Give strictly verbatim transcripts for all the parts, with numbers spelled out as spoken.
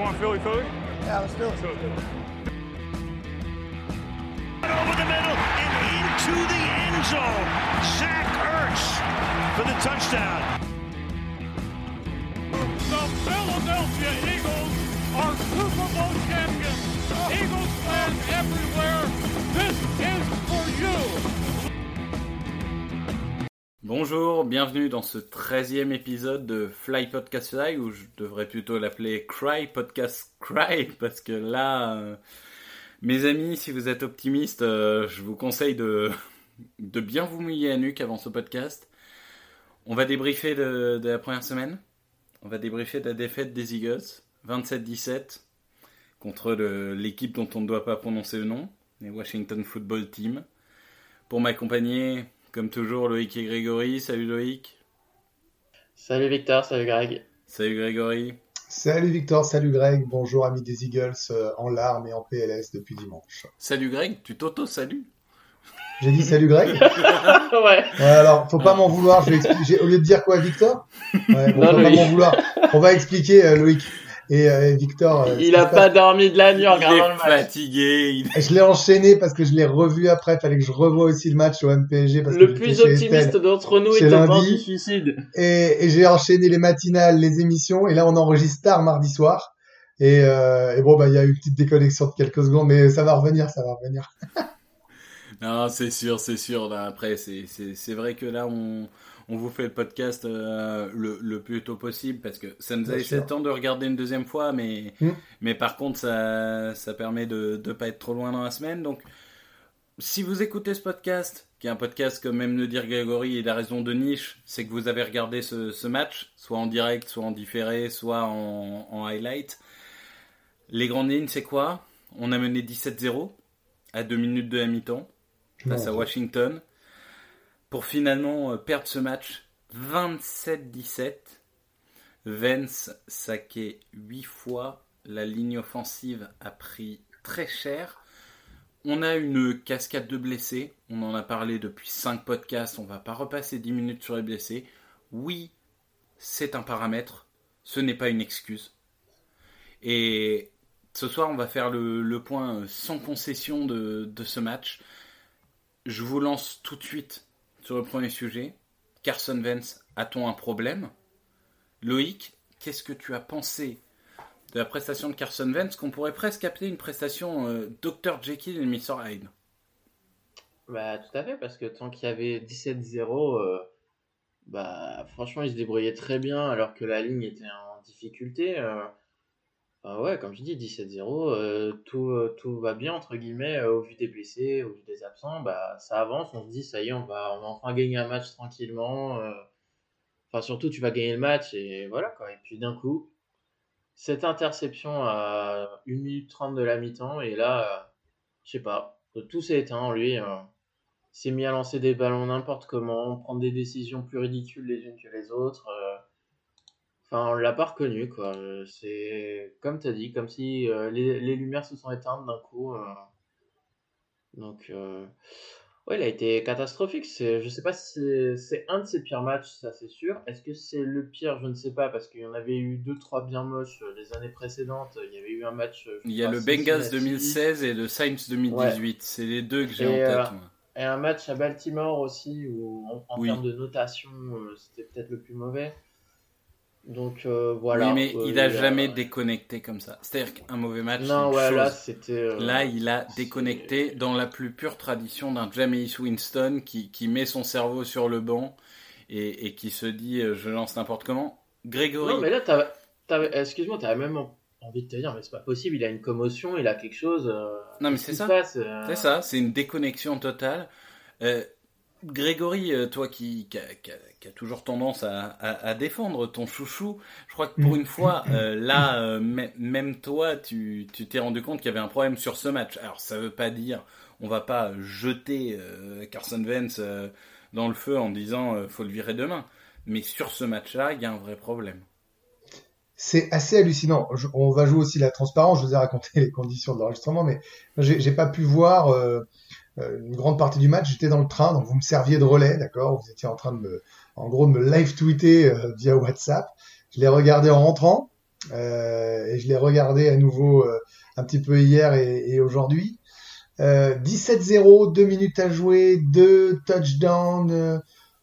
want Philly Philly? Yeah, let's do it. Over the middle and into the end zone. Zach Ertz for the touchdown. The Philadelphia Eagles are Super Bowl champions. Eagles fans everywhere, this is for you. Bonjour, bienvenue dans ce treizième épisode de Fly Podcast Fly, ou je devrais plutôt l'appeler Cry Podcast Cry, parce que là, euh, mes amis, si vous êtes optimistes, euh, je vous conseille de, de bien vous mouiller à nuque avant ce podcast. On va débriefer de, de la première semaine. On va débriefer de la défaite des Eagles, vingt-sept à dix-sept, contre le, l'équipe dont on ne doit pas prononcer le nom, les Washington Football Team. Pour m'accompagner, comme toujours, Loïc et Grégory. Salut Loïc. Salut Victor, salut Greg. Salut Grégory. Salut Victor, salut Greg. Bonjour amis des Eagles, euh, en larmes et en P L S depuis dimanche. Salut Greg, tu t'auto-salues. J'ai dit salut Greg. Ouais. Ouais, alors, faut pas m'en vouloir. Je vais expliquer. Au lieu de dire quoi, Victor. Ouais, bon, non, faut Louis. Pas m'en vouloir. On va expliquer euh, Loïc et euh, Victor. Euh, il a pas, pas dormi de la nuit en regardant le match. Il est fatigué. Il... Et je l'ai enchaîné parce que je l'ai revu après. Fallait que je revoie aussi le match au M P S G parce le que plus optimiste d'entre nous était en difficile. Et, et j'ai enchaîné les matinales, les émissions. Et là, on enregistre tard mardi soir. Et, euh, et bon, bah, il y a eu une petite déconnexion de quelques secondes, mais ça va revenir, ça va revenir. Non, c'est sûr, c'est sûr. Là, après, c'est, c'est, c'est vrai que là, on, on vous fait le podcast euh, le, le plus tôt possible parce que ça nous a laissé le temps de regarder une deuxième fois, mais, mmh. mais par contre, ça, ça permet de ne pas être trop loin dans la semaine. Donc, si vous écoutez ce podcast, qui est un podcast que même le dire Grégory et la raison de niche, c'est que vous avez regardé ce, ce match, soit en direct, soit en différé, soit en, en highlight. Les grandes lignes, c'est quoi ? On a mené dix-sept zéro à deux minutes de la mi-temps. Face à Washington, pour finalement perdre ce match vingt-sept à dix-sept. Vance saqué huit fois, la ligne offensive a pris très cher. On a une cascade de blessés, on en a parlé depuis cinq podcasts, on ne va pas repasser dix minutes sur les blessés. Oui, c'est un paramètre, ce n'est pas une excuse. Et ce soir, on va faire le, le point sans concession de, de ce match. Je vous lance tout de suite sur le premier sujet. Carson Wentz, a-t-on un problème ? Loïc, qu'est-ce que tu as pensé de la prestation de Carson Wentz qu'on pourrait presque appeler une prestation euh, docteur Jekyll et mister Hyde ? Bah, tout à fait, parce que tant qu'il y avait dix-sept zéro, euh, bah, franchement, il se débrouillait très bien alors que la ligne était en difficulté. Euh, bah ouais, comme je dis, dix-sept zéro, euh, tout, euh, tout va bien, entre guillemets, euh, au vu des blessés, au vu des absents, bah, ça avance, on se dit, ça y est, on va, on va enfin gagner un match tranquillement. Euh, enfin, surtout, tu vas gagner le match, et voilà, quoi. Et puis, d'un coup, cette interception à une minute trente de la mi-temps, et là, euh, je sais pas, tout s'est éteint en lui. Euh, il s'est mis à lancer des ballons n'importe comment, prendre des décisions plus ridicules les unes que les autres. Euh, Enfin, on l'a pas reconnu, quoi. C'est, comme tu as dit, comme si euh, les, les lumières se sont éteintes d'un coup. Euh... Donc, euh... ouais, il a été catastrophique. C'est... Je sais pas si c'est... c'est un de ses pires matchs, ça c'est sûr. Est-ce que c'est le pire ? Je ne sais pas, parce qu'il y en avait eu deux, trois bien moches les années précédentes. Il y avait eu un match... Il y a le Bengals deux mille seize et le Saints deux mille dix-huit. Ouais. C'est les deux que j'ai et, en tête, euh... moi. Et un match à Baltimore aussi, où en, en oui. termes de notation, euh, c'était peut-être le plus mauvais. Donc euh, voilà. Oui, mais euh, il a euh, jamais euh, déconnecté comme ça. C'est-à-dire qu'un mauvais match, non, c'est ouais, chose. Là, c'était, euh, là, il a déconnecté c'est... dans la plus pure tradition d'un Jameis Winston qui, qui met son cerveau sur le banc et, et qui se dit euh, je lance n'importe comment. Grégory. Non, mais là, t'as, t'as, excuse-moi, t'as même envie de te dire mais c'est pas possible, il a une commotion, il a quelque chose. Euh, non, mais c'est ça. Passe, euh... C'est ça, c'est une déconnexion totale. Euh, Grégory, toi qui, qui, a, qui, a, qui a toujours tendance à, à, à défendre ton chouchou, je crois que pour une fois, euh, là, euh, m- même toi, tu, tu t'es rendu compte qu'il y avait un problème sur ce match. Alors, ça veut pas dire, on va pas jeter euh, Carson Wentz euh, dans le feu en disant euh, faut le virer demain. Mais sur ce match-là, il y a un vrai problème. C'est assez hallucinant. Je, on va jouer aussi la transparence. Je vous ai raconté les conditions de l'enregistrement, mais j'ai, j'ai pas pu voir. Euh... Une grande partie du match, j'étais dans le train, donc vous me serviez de relais, d'accord ? Vous étiez en train de me, en gros, de me live-tweeter euh, via WhatsApp. Je l'ai regardé en rentrant, Euh, et je l'ai regardé à nouveau euh, un petit peu hier et, et aujourd'hui. Euh, dix-sept zéro, deux minutes à jouer, deux touchdowns,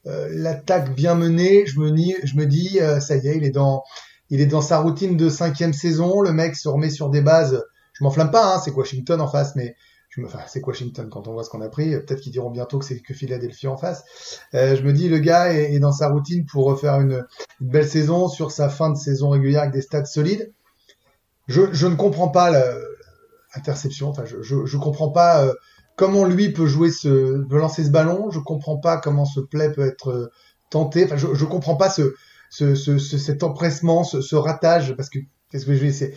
euh, l'attaque bien menée. Je me, nie, je me dis, euh, ça y est, il est dans, il est dans sa routine de cinquième saison. Le mec se remet sur des bases. Je m'enflamme pas, hein, c'est Washington en face, mais je me, enfin, c'est Washington quand on voit ce qu'on a pris. Peut-être qu'ils diront bientôt que c'est que Philadelphie en face. Euh, je me dis, le gars est, est dans sa routine pour refaire une, une belle saison sur sa fin de saison régulière avec des stats solides. Je, je ne comprends pas la interception. Enfin, je, je, je comprends pas euh, comment lui peut jouer ce, peut lancer ce ballon. Je comprends pas comment ce play peut être euh, tenté. Enfin, je, je comprends pas ce, ce, ce, ce cet empressement, ce, ce ratage, parce que, qu'est-ce que je vais essayer?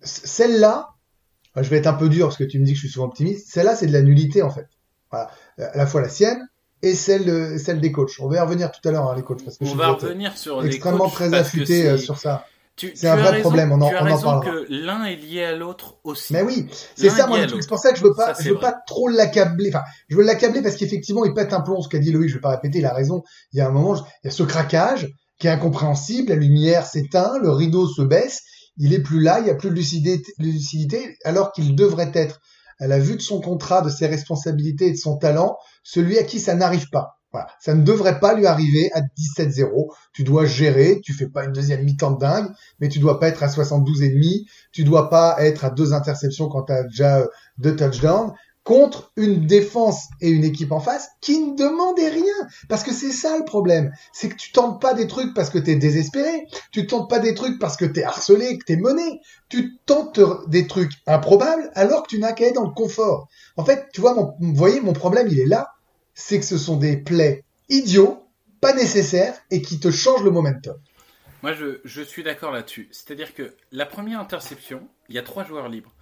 Celle-là, je vais être un peu dur parce que tu me dis que je suis souvent optimiste. Celle-là, c'est de la nullité, en fait. Voilà. À la fois la sienne et celle, de, celle des coachs. On va y revenir tout à l'heure, hein, les coachs. Parce que on je va revenir sur les coachs. Extrêmement très affûté sur ça. Tu, c'est tu un vrai raison, problème, on en, tu as on raison en parlera. Que l'un est lié à l'autre aussi. Mais oui, c'est l'un ça mon truc. C'est pour ça que je veux pas, ça, je veux vrai. pas trop l'accabler. Enfin, je veux l'accabler parce qu'effectivement, il pète un plomb. Ce qu'a dit Loïc, je vais pas répéter, il a raison. Il y a un moment, il y a ce craquage qui est incompréhensible. La lumière s'éteint, le rideau se baisse. Il est plus là, il y a plus de lucidité, alors qu'il devrait être, à la vue de son contrat, de ses responsabilités et de son talent, celui à qui ça n'arrive pas. Voilà. Ça ne devrait pas lui arriver à dix-sept zéro. Tu dois gérer, tu fais pas une deuxième mi-temps de dingue, mais tu dois pas être à soixante-douze virgule cinq, tu dois pas être à deux interceptions quand tu as déjà deux touchdowns, contre une défense et une équipe en face qui ne demandait rien. Parce que c'est ça le problème. C'est que tu tentes pas des trucs parce que t'es désespéré. Tu tentes pas des trucs parce que t'es harcelé, que t'es mené. Tu tentes des trucs improbables alors que tu n'as qu'à être dans le confort. En fait, tu vois, mon, vous voyez, mon problème, il est là. C'est que ce sont des plays idiots, pas nécessaires et qui te changent le momentum. Moi, je, je suis d'accord là-dessus. C'est-à-dire que la première interception, il y a trois joueurs libres.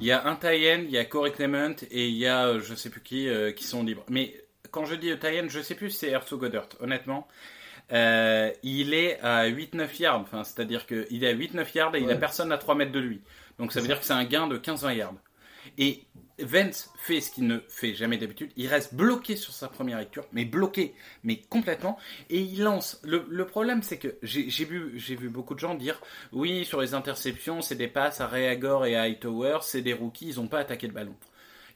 Il y a un tie-end, il y a Corey Clement et il y a je sais plus qui euh, qui sont libres. Mais quand je dis tie-end, je sais plus si c'est Erso Goddard, honnêtement. Euh, il est à huit neuf yards, enfin, c'est-à-dire qu'il est à huit neuf yards et ouais. Il a personne à trois mètres de lui. Donc ça veut dire que c'est un gain de quinze vingt yards. Et Vance fait ce qu'il ne fait jamais d'habitude. Il reste bloqué sur sa première lecture, mais bloqué, mais complètement. Et il lance. Le, le problème, c'est que j'ai, j'ai, vu, j'ai vu beaucoup de gens dire « Oui, sur les interceptions, c'est des passes à Reagor et à Hightower, c'est des rookies, ils n'ont pas attaqué le ballon. »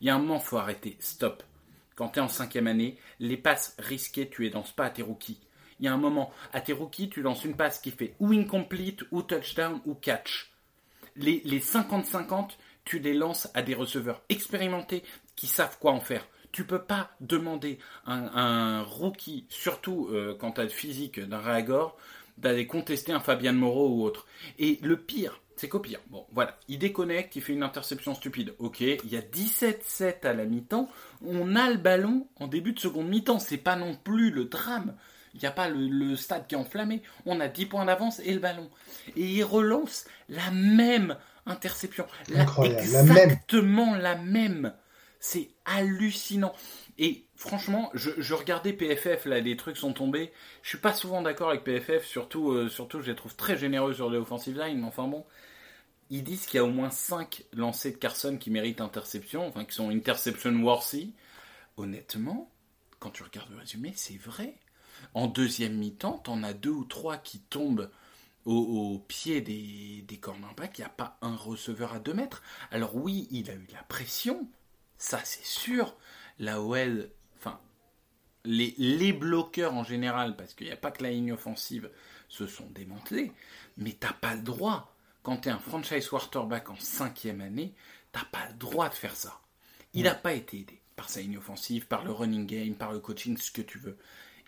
Il y a un moment, il faut arrêter. Stop. Quand tu es en cinquième année, les passes risquées, tu les lances pas à tes rookies. Il y a un moment, à tes rookies, tu lances une passe qui fait ou incomplete, ou touchdown, ou catch. Les, les cinquante cinquante... tu les lances à des receveurs expérimentés qui savent quoi en faire. Tu peux pas demander à un, un rookie, surtout euh, quand tu as le physique d'un Reagor, d'aller contester un Fabian Moreau ou autre. Et le pire, c'est qu'au pire, bon, voilà, il déconnecte, il fait une interception stupide. Ok, il y a dix-sept sept à la mi-temps, on a le ballon en début de seconde mi-temps, c'est pas non plus le drame. Il n'y a pas le, le stade qui est enflammé, on a dix points d'avance et le ballon. Et il relance la même interception. La, exactement la même. la même. C'est hallucinant. Et franchement, je, je regardais P F F, là, les trucs sont tombés. Je ne suis pas souvent d'accord avec P F F, surtout, euh, surtout je les trouve très généreux sur les offensive line, mais enfin bon. Ils disent qu'il y a au moins cinq lancers de Carson qui méritent interception, enfin qui sont interception worthy. Honnêtement, quand tu regardes le résumé, c'est vrai. En deuxième mi-temps, t'en as deux ou trois qui tombent au, au pied des, des cornerbacks. Il n'y a pas un receveur à deux mètres. Alors oui, il a eu de la pression. Ça, c'est sûr. La O L, enfin, les, les bloqueurs en général, parce qu'il n'y a pas que la ligne offensive, se sont démantelés. Mais t'as pas le droit. Quand t'es un franchise quarterback en cinquième année, t'as pas le droit de faire ça. Il n'a pas été aidé par sa ligne offensive, par le running game, par le coaching, ce que tu veux.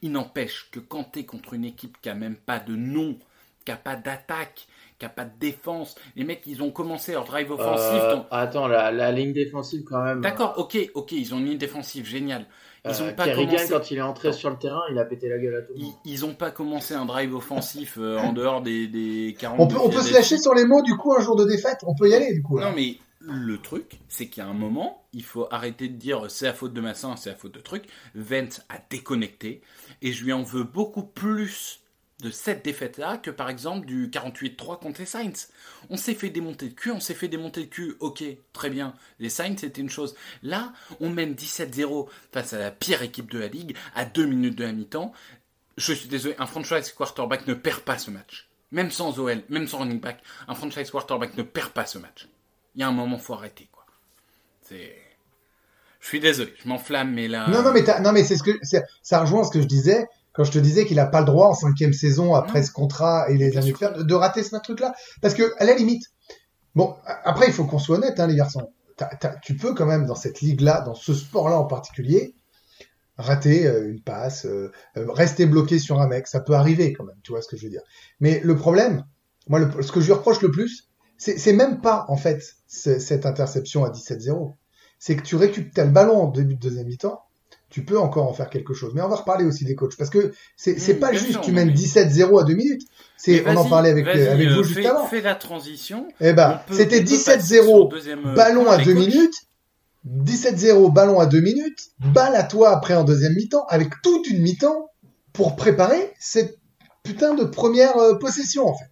Il n'empêche que quand tu es contre une équipe qui n'a même pas de nom, qui n'a pas d'attaque, qui n'a pas de défense, les mecs, ils ont commencé leur drive offensif. Euh, dans... Attends, la, la ligne défensive quand même. D'accord, ok, ok, ils ont une ligne défensive, génial. Ils ont euh, pas Kerrigan, commencé... quand il est entré non. sur le terrain, il a pété la gueule à tout le monde. Ils n'ont pas commencé un drive offensif euh, en dehors des, des quarante... On peut, on peut se lâcher sur les mots, du coup, un jour de défaite, on peut y aller, du coup. Non, mais... Le truc, c'est qu'il y a un moment, il faut arrêter de dire c'est la faute de Massin, c'est la faute de truc. Vance a déconnecté et je lui en veux beaucoup plus de cette défaite-là que par exemple du quarante-huit trois contre les Saints. On s'est fait démonter le cul, on s'est fait démonter le cul, ok, très bien. Les Saints, c'était une chose. Là, on mène dix-sept zéro face à la pire équipe de la ligue à deux minutes de la mi-temps. Je suis désolé, un franchise quarterback ne perd pas ce match. Même sans O L, même sans running back, un franchise quarterback ne perd pas ce match. Il y a un moment, faut arrêter, quoi. C'est... Je suis désolé, je m'enflamme, mais là... Non, non, mais, non, mais c'est ce que... c'est... ça rejoint ce que je disais, quand je te disais qu'il n'a pas le droit, en cinquième saison, après non. ce contrat et les années de faire, de rater ce truc-là. Parce que, à la limite... Bon, après, il faut qu'on soit honnête, hein, les garçons. T'as, t'as, tu peux quand même, dans cette ligue-là, dans ce sport-là en particulier, rater euh, une passe, euh, euh, rester bloqué sur un mec. Ça peut arriver quand même, tu vois ce que je veux dire. Mais le problème, moi, le, ce que je lui reproche le plus, c'est, c'est même pas, en fait, cette interception à dix-sept zéro. C'est que tu récupères le ballon en début de deuxième mi-temps, tu peux encore en faire quelque chose. Mais on va reparler aussi des coachs, parce que c'est, c'est mmh, pas juste, sûr, tu mènes mais... dix-sept zéro à deux minutes. C'est, on en parlait avec, euh, avec vous euh, juste fais, avant. Fais la transition. Eh ben, peut, c'était dix-sept zéro, ballon à deux minutes, dix-sept zéro, ballon à deux minutes, balle à toi après en deuxième mi-temps, avec toute une mi-temps, pour préparer cette putain de première euh, possession, en fait.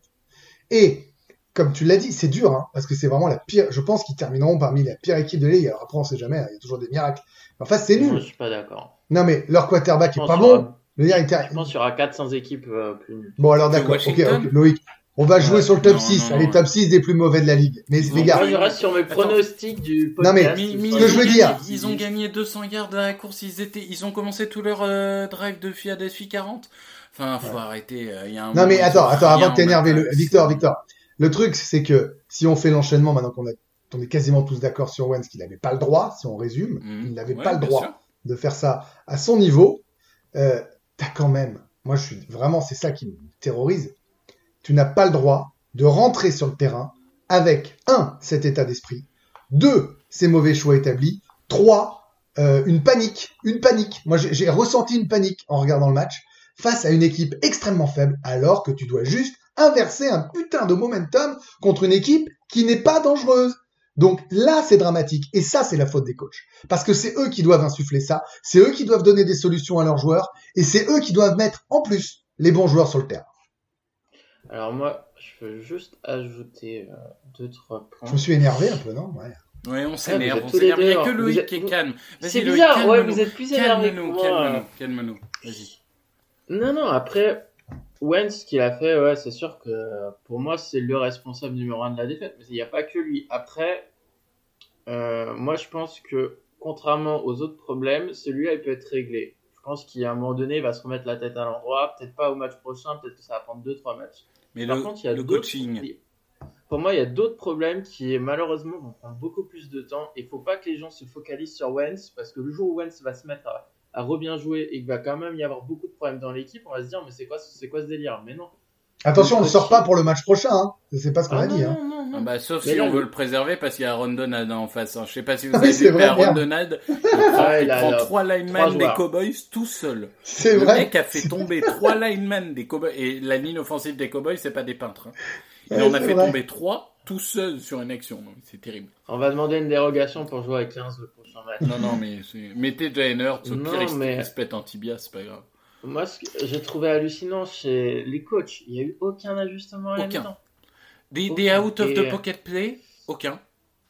Et, comme tu l'as dit, c'est dur, hein, parce que c'est vraiment la pire. Je pense qu'ils termineront parmi la pire équipe de la ligue. Alors après, on sait jamais, il hein, y a toujours des miracles. Enfin, c'est nul. Je suis pas d'accord. Non, mais leur quarterback est pas bon. Aura... Le dire, il ter... Je pense qu'il y aura quatre cents équipes euh, plus nulles. Bon, alors d'accord, ok, okay. Loïc. On va jouer ouais, sur le top non, six, non, non, les top six des plus mauvais de la ligue. Mais les gars, moi je reste sur mes pronostics. Attends. Du podcast. Non mais ce que je veux dire, ils ont gagné deux cents yards à la course, ils étaient ils ont commencé tout leur euh, drive de Philadelphie quarante. Enfin, faut ouais. arrêter, il euh, y a un... Non mais attends, attends, avant de t'énerver le... Victor, Victor. Le truc c'est que si on fait l'enchaînement maintenant qu'on a... on est quasiment tous d'accord sur Wentz qu'il n'avait pas le droit, si on résume, mmh. il n'avait ouais, pas le droit sûr. de faire ça à son niveau. Euh, t'as quand même, moi je suis vraiment, c'est ça qui me terrorise. Tu n'as pas le droit de rentrer sur le terrain avec, un, cet état d'esprit, deux, ces mauvais choix établis, trois, euh, une panique, une panique. Moi, j'ai, j'ai ressenti une panique en regardant le match face à une équipe extrêmement faible, alors que tu dois juste inverser un putain de momentum contre une équipe qui n'est pas dangereuse. Donc là, c'est dramatique. Et ça, c'est la faute des coachs. Parce que c'est eux qui doivent insuffler ça, c'est eux qui doivent donner des solutions à leurs joueurs, et c'est eux qui doivent mettre, en plus, les bons joueurs sur le terrain. Alors moi, je veux juste ajouter euh, deux, trois points. Je me suis énervé un peu, non ? Ouais. Ouais, on s'énerve, ah, on s'énerve. Il n'y a que Loïc êtes... qui est calme. Vas-y, c'est Loïc, bizarre, ouais, vous êtes plus énervé que moi. Calme-nous, calme-nous, vas-y. Non, non, après, Wentz, ce qu'il a fait, ouais, c'est sûr que pour moi, c'est le responsable numéro un de la défaite. Mais il n'y a pas que lui. Après, euh, moi, je pense que, contrairement aux autres problèmes, celui-là, il peut être réglé. Je pense qu'à un moment donné, il va se remettre la tête à l'endroit. Peut-être pas au match prochain, peut-être que ça va prendre deux trois matchs. Mais Par le, contre, il y a le coaching. Pour moi, il y a d'autres problèmes qui, malheureusement, vont prendre beaucoup plus de temps. Et il ne faut pas que les gens se focalisent sur Wentz, parce que le jour où Wentz va se mettre à, à re-bien jouer et qu'il va quand même y avoir beaucoup de problèmes dans l'équipe, on va se dire, mais c'est quoi, c'est quoi ce délire ? Mais non. Attention, on ne sort pas pour le match prochain. Hein. C'est pas ce qu'on ah, a non, dit. Hein. Non, non, non. Ah bah, sauf mais si là, on veut le préserver parce qu'il y a Aaron Donald en face. Hein. Je ne sais pas si vous avez vu Aaron Donald. Il prend, ouais, il là, prend là, trois linemen des Cowboys tout seul. C'est le vrai. Le mec a fait tomber trois linemen des Cowboys. Et la ligne offensive des Cowboys, c'est pas des peintres. Hein. Il ouais, en a fait vrai. tomber trois tout seul sur une action. Donc, c'est terrible. On va demander une dérogation pour jouer à quinze le prochain match. Non, non, mais c'est... mettez Jalen Hurts. Au pire, mais... il se pète en tibia, c'est pas grave. Moi, ce que j'ai trouvé hallucinant chez les coachs, il n'y a eu aucun ajustement à la mi-temps. Des, aucun. des out of the pocket play, aucun.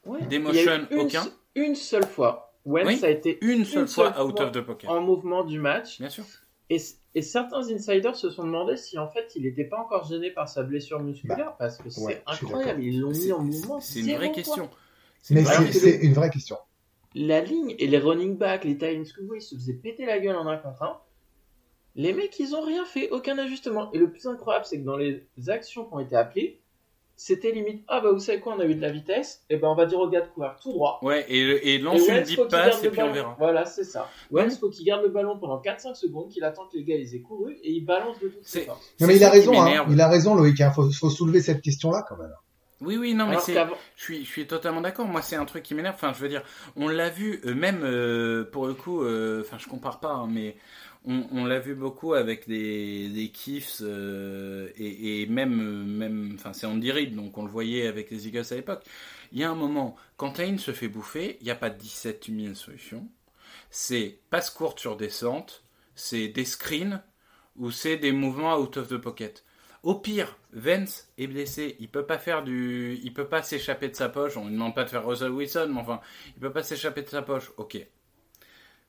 Ouais. Des motions, une, aucun. Une seule fois. Wentz oui. a été une seule, une seule fois, fois out of the pocket. En mouvement du match. Bien sûr. Et, et certains insiders se sont demandé si en fait il n'était pas encore gêné par sa blessure musculaire, bah, parce que c'est ouais, incroyable. Ils l'ont mis c'est, en mouvement. C'est une vraie question. C'est Mais c'est, c'est une vraie question. La ligne et les running backs, les tight ends, ce que vous voyez, ils se faisaient péter la gueule en un contre un. Les mecs, ils ont rien fait, aucun ajustement. Et le plus incroyable, c'est que dans les actions qui ont été appelées, c'était limite, ah bah vous savez quoi, on a eu de la vitesse, et ben on va dire au gars de courir tout droit. Ouais, et, et lance une deep pass, et puis on verra. Voilà, c'est ça. Ouais, il faut qu'il garde le ballon pendant quatre cinq secondes, qu'il attend que les gars les aient couru, et il balance de toutes ses forces. Non mais il a raison, hein. Il a raison, Loïc, il hein. faut, faut soulever cette question-là quand même. Oui, oui, non, mais c'est, je suis, je suis totalement d'accord. Moi, c'est un truc qui m'énerve. Enfin, je veux dire, on l'a vu, même euh, pour le coup, euh, enfin, je compare pas, hein, mais on, on l'a vu beaucoup avec des, des Kiffs euh, et, et même, même, enfin, c'est Andy Reid, donc on le voyait avec les Eagles à l'époque. Il y a un moment, quand Tain se fait bouffer, il n'y a pas dix-sept mille solutions. C'est passe courte sur descente, c'est des screens ou c'est des mouvements out of the pocket. Au pire, Wentz est blessé, il peut pas faire du, il peut pas s'échapper de sa poche. On lui demande pas de faire Russell Wilson, mais enfin, il peut pas s'échapper de sa poche. Ok.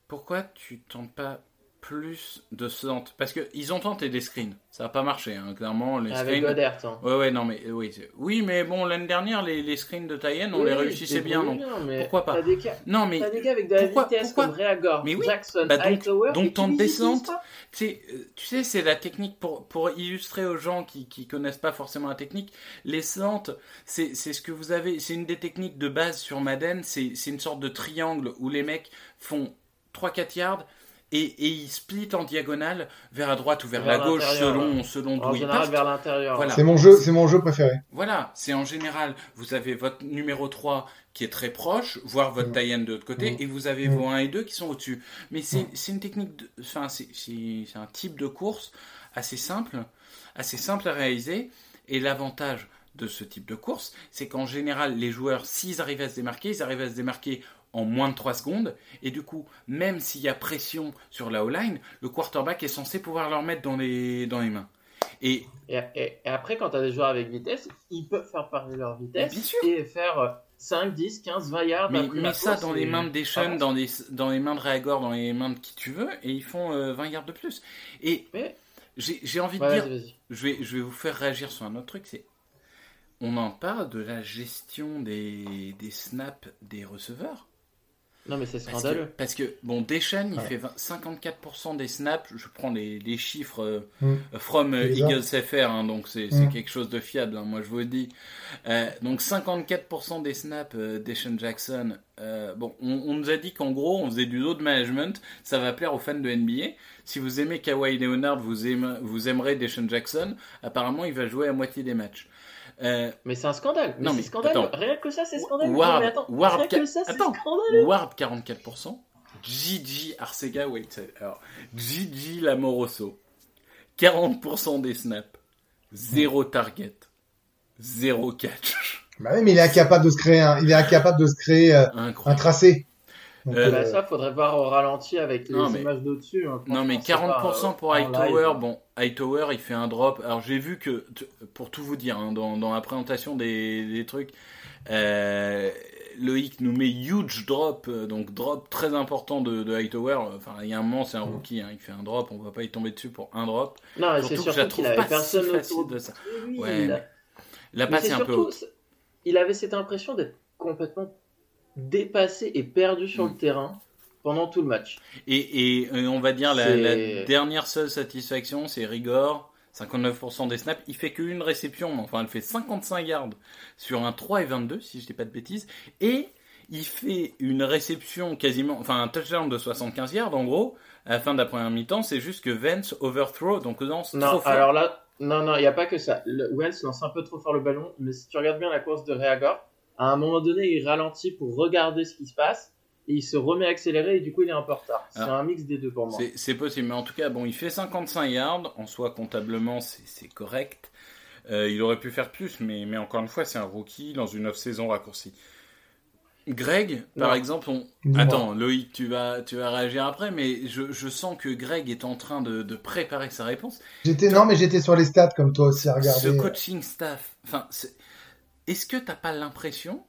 Pourquoi tu tentes pas plus de cent. Parce que ils ont tenté des screens, ça n'a pas marché, hein. Clairement les avec screens. Avec Goddard. Hein. Ouais ouais non mais euh, oui oui mais bon l'année dernière les, les screens de Taïen on oui, les réussissait bien donc pourquoi pas. T'as des cas, non mais t'as des cas avec de la pourquoi, vitesse pourquoi comme Reagor, oui. Jackson, bah, donc, Hightower. Donc en descente, tu sais c'est la technique pour pour illustrer aux gens qui qui connaissent pas forcément la technique, les descentes c'est c'est ce que vous avez, c'est une des techniques de base sur Madden, c'est c'est une sorte de triangle où les mecs font trois quatre yards. Et, et il split en diagonale vers la droite ou vers, vers la gauche selon, ouais. selon d'où il part. Vers l'intérieur. Voilà. C'est mon jeu, c'est mon jeu préféré. Voilà, c'est en général, vous avez votre numéro trois qui est très proche, voire votre mmh. tie-end de l'autre côté, mmh. et vous avez mmh. vos un et deux qui sont au-dessus. Mais c'est, mmh. c'est une technique, de, enfin, c'est, c'est, c'est un type de course assez simple, assez simple à réaliser. Et l'avantage de ce type de course, c'est qu'en général, les joueurs, s'ils arrivent à se démarquer, ils arrivent à se démarquer en moins de trois secondes, et du coup, même s'il y a pression sur la O-line, le quarterback est censé pouvoir leur mettre dans les, dans les mains. Et... Et, et, et après, quand tu as des joueurs avec vitesse, ils peuvent faire parler leur vitesse et faire cinq, dix, quinze, vingt yards. Mais, mais ça, course, dans, les mains de Deschamps, dans, les, dans les mains de Reagor, dans les mains de qui tu veux, et ils font euh, vingt yards de plus. Et mais... j'ai, j'ai envie de ouais, dire, vas-y, vas-y. Je, vais, je vais vous faire réagir sur un autre truc, c'est on en parle de la gestion des, des snaps des receveurs. Non mais c'est scandaleux. Parce que, parce que bon, Deschamps il ouais. fait cinquante-quatre pour cent des snaps. Je prends les, les chiffres euh, mmh. from euh, Eagles F R, hein, donc c'est, mmh. c'est quelque chose de fiable. Hein, moi je vous le dis. Euh, donc cinquante-quatre pour cent des snaps euh, Deshaun Jackson. Euh, bon, on, on nous a dit qu'en gros on faisait du load management. Ça va plaire aux fans de N B A. Si vous aimez Kawhi Leonard, vous, aime, vous aimerez Deshaun Jackson. Apparemment, il va jouer à moitié des matchs. Euh... Mais c'est un scandale. Mais non, c'est mais scandale. Attends. Rien que ça, c'est scandale. Ward, non, mais attends. Ward, Rien ca... que ça, c'est attends. Scandale. Ward quarante-quatre pour cent. Gigi Arcega, wait. Alors, Gigi Lamoroso. quarante pour cent des snaps. Zéro target. Zéro catch. Bah oui, mais il est incapable de se créer un, il est incapable de se créer euh, un tracé. Donc, euh, bah, ça, faudrait voir au ralenti avec les non, mais, images d'au-dessus. Hein, non, mais quarante pour cent pas, pour Hightower. Live. Bon, Hightower, il fait un drop. Alors, j'ai vu que, pour tout vous dire, hein, dans, dans la présentation des, des trucs, euh, Loïc nous met huge drop, donc drop très important de, de Hightower. Enfin, il y a un moment, c'est un rookie, hein, il fait un drop, on va pas y tomber dessus pour un drop. Non, surtout c'est surtout que je qu'il avait personne si autour de ça. Oui, ouais, a... la passe est, est un peu haute. Il avait cette impression d'être complètement dépassé et perdu sur mmh. le terrain pendant tout le match. Et, et, et on va dire la, la dernière seule satisfaction, c'est Rigor, cinquante-neuf pour cent des snaps. Il fait qu'une réception, enfin elle fait cinquante-cinq yards sur un trois et vingt-deux, si je dis pas de bêtises. Et il fait une réception quasiment, enfin un touchdown de soixante-quinze yards en gros, à la fin de la première mi-temps. C'est juste que Vance overthrow, donc lance non, trop fort. Alors là, non, non, il n'y a pas que ça. Le, Vance lance un peu trop fort le ballon, mais si tu regardes bien la course de Reagor, à un moment donné, il ralentit pour regarder ce qui se passe et il se remet à accélérer et du coup, il est un peu en retard. C'est alors, un mix des deux pour moi. C'est, c'est possible, mais en tout cas, bon, il fait cinquante-cinq yards. En soi, comptablement, c'est, c'est correct. Euh, il aurait pu faire plus, mais, mais encore une fois, c'est un rookie dans une off-saison raccourcie. Greg, par non. exemple, on... attends, Loïc, tu vas, tu vas réagir après, mais je, je sens que Greg est en train de, de préparer sa réponse. J'étais donc, non, mais j'étais sur les stats comme toi aussi à regarder. Ce coaching staff, enfin, c'est... Est-ce que t'as pas l'impression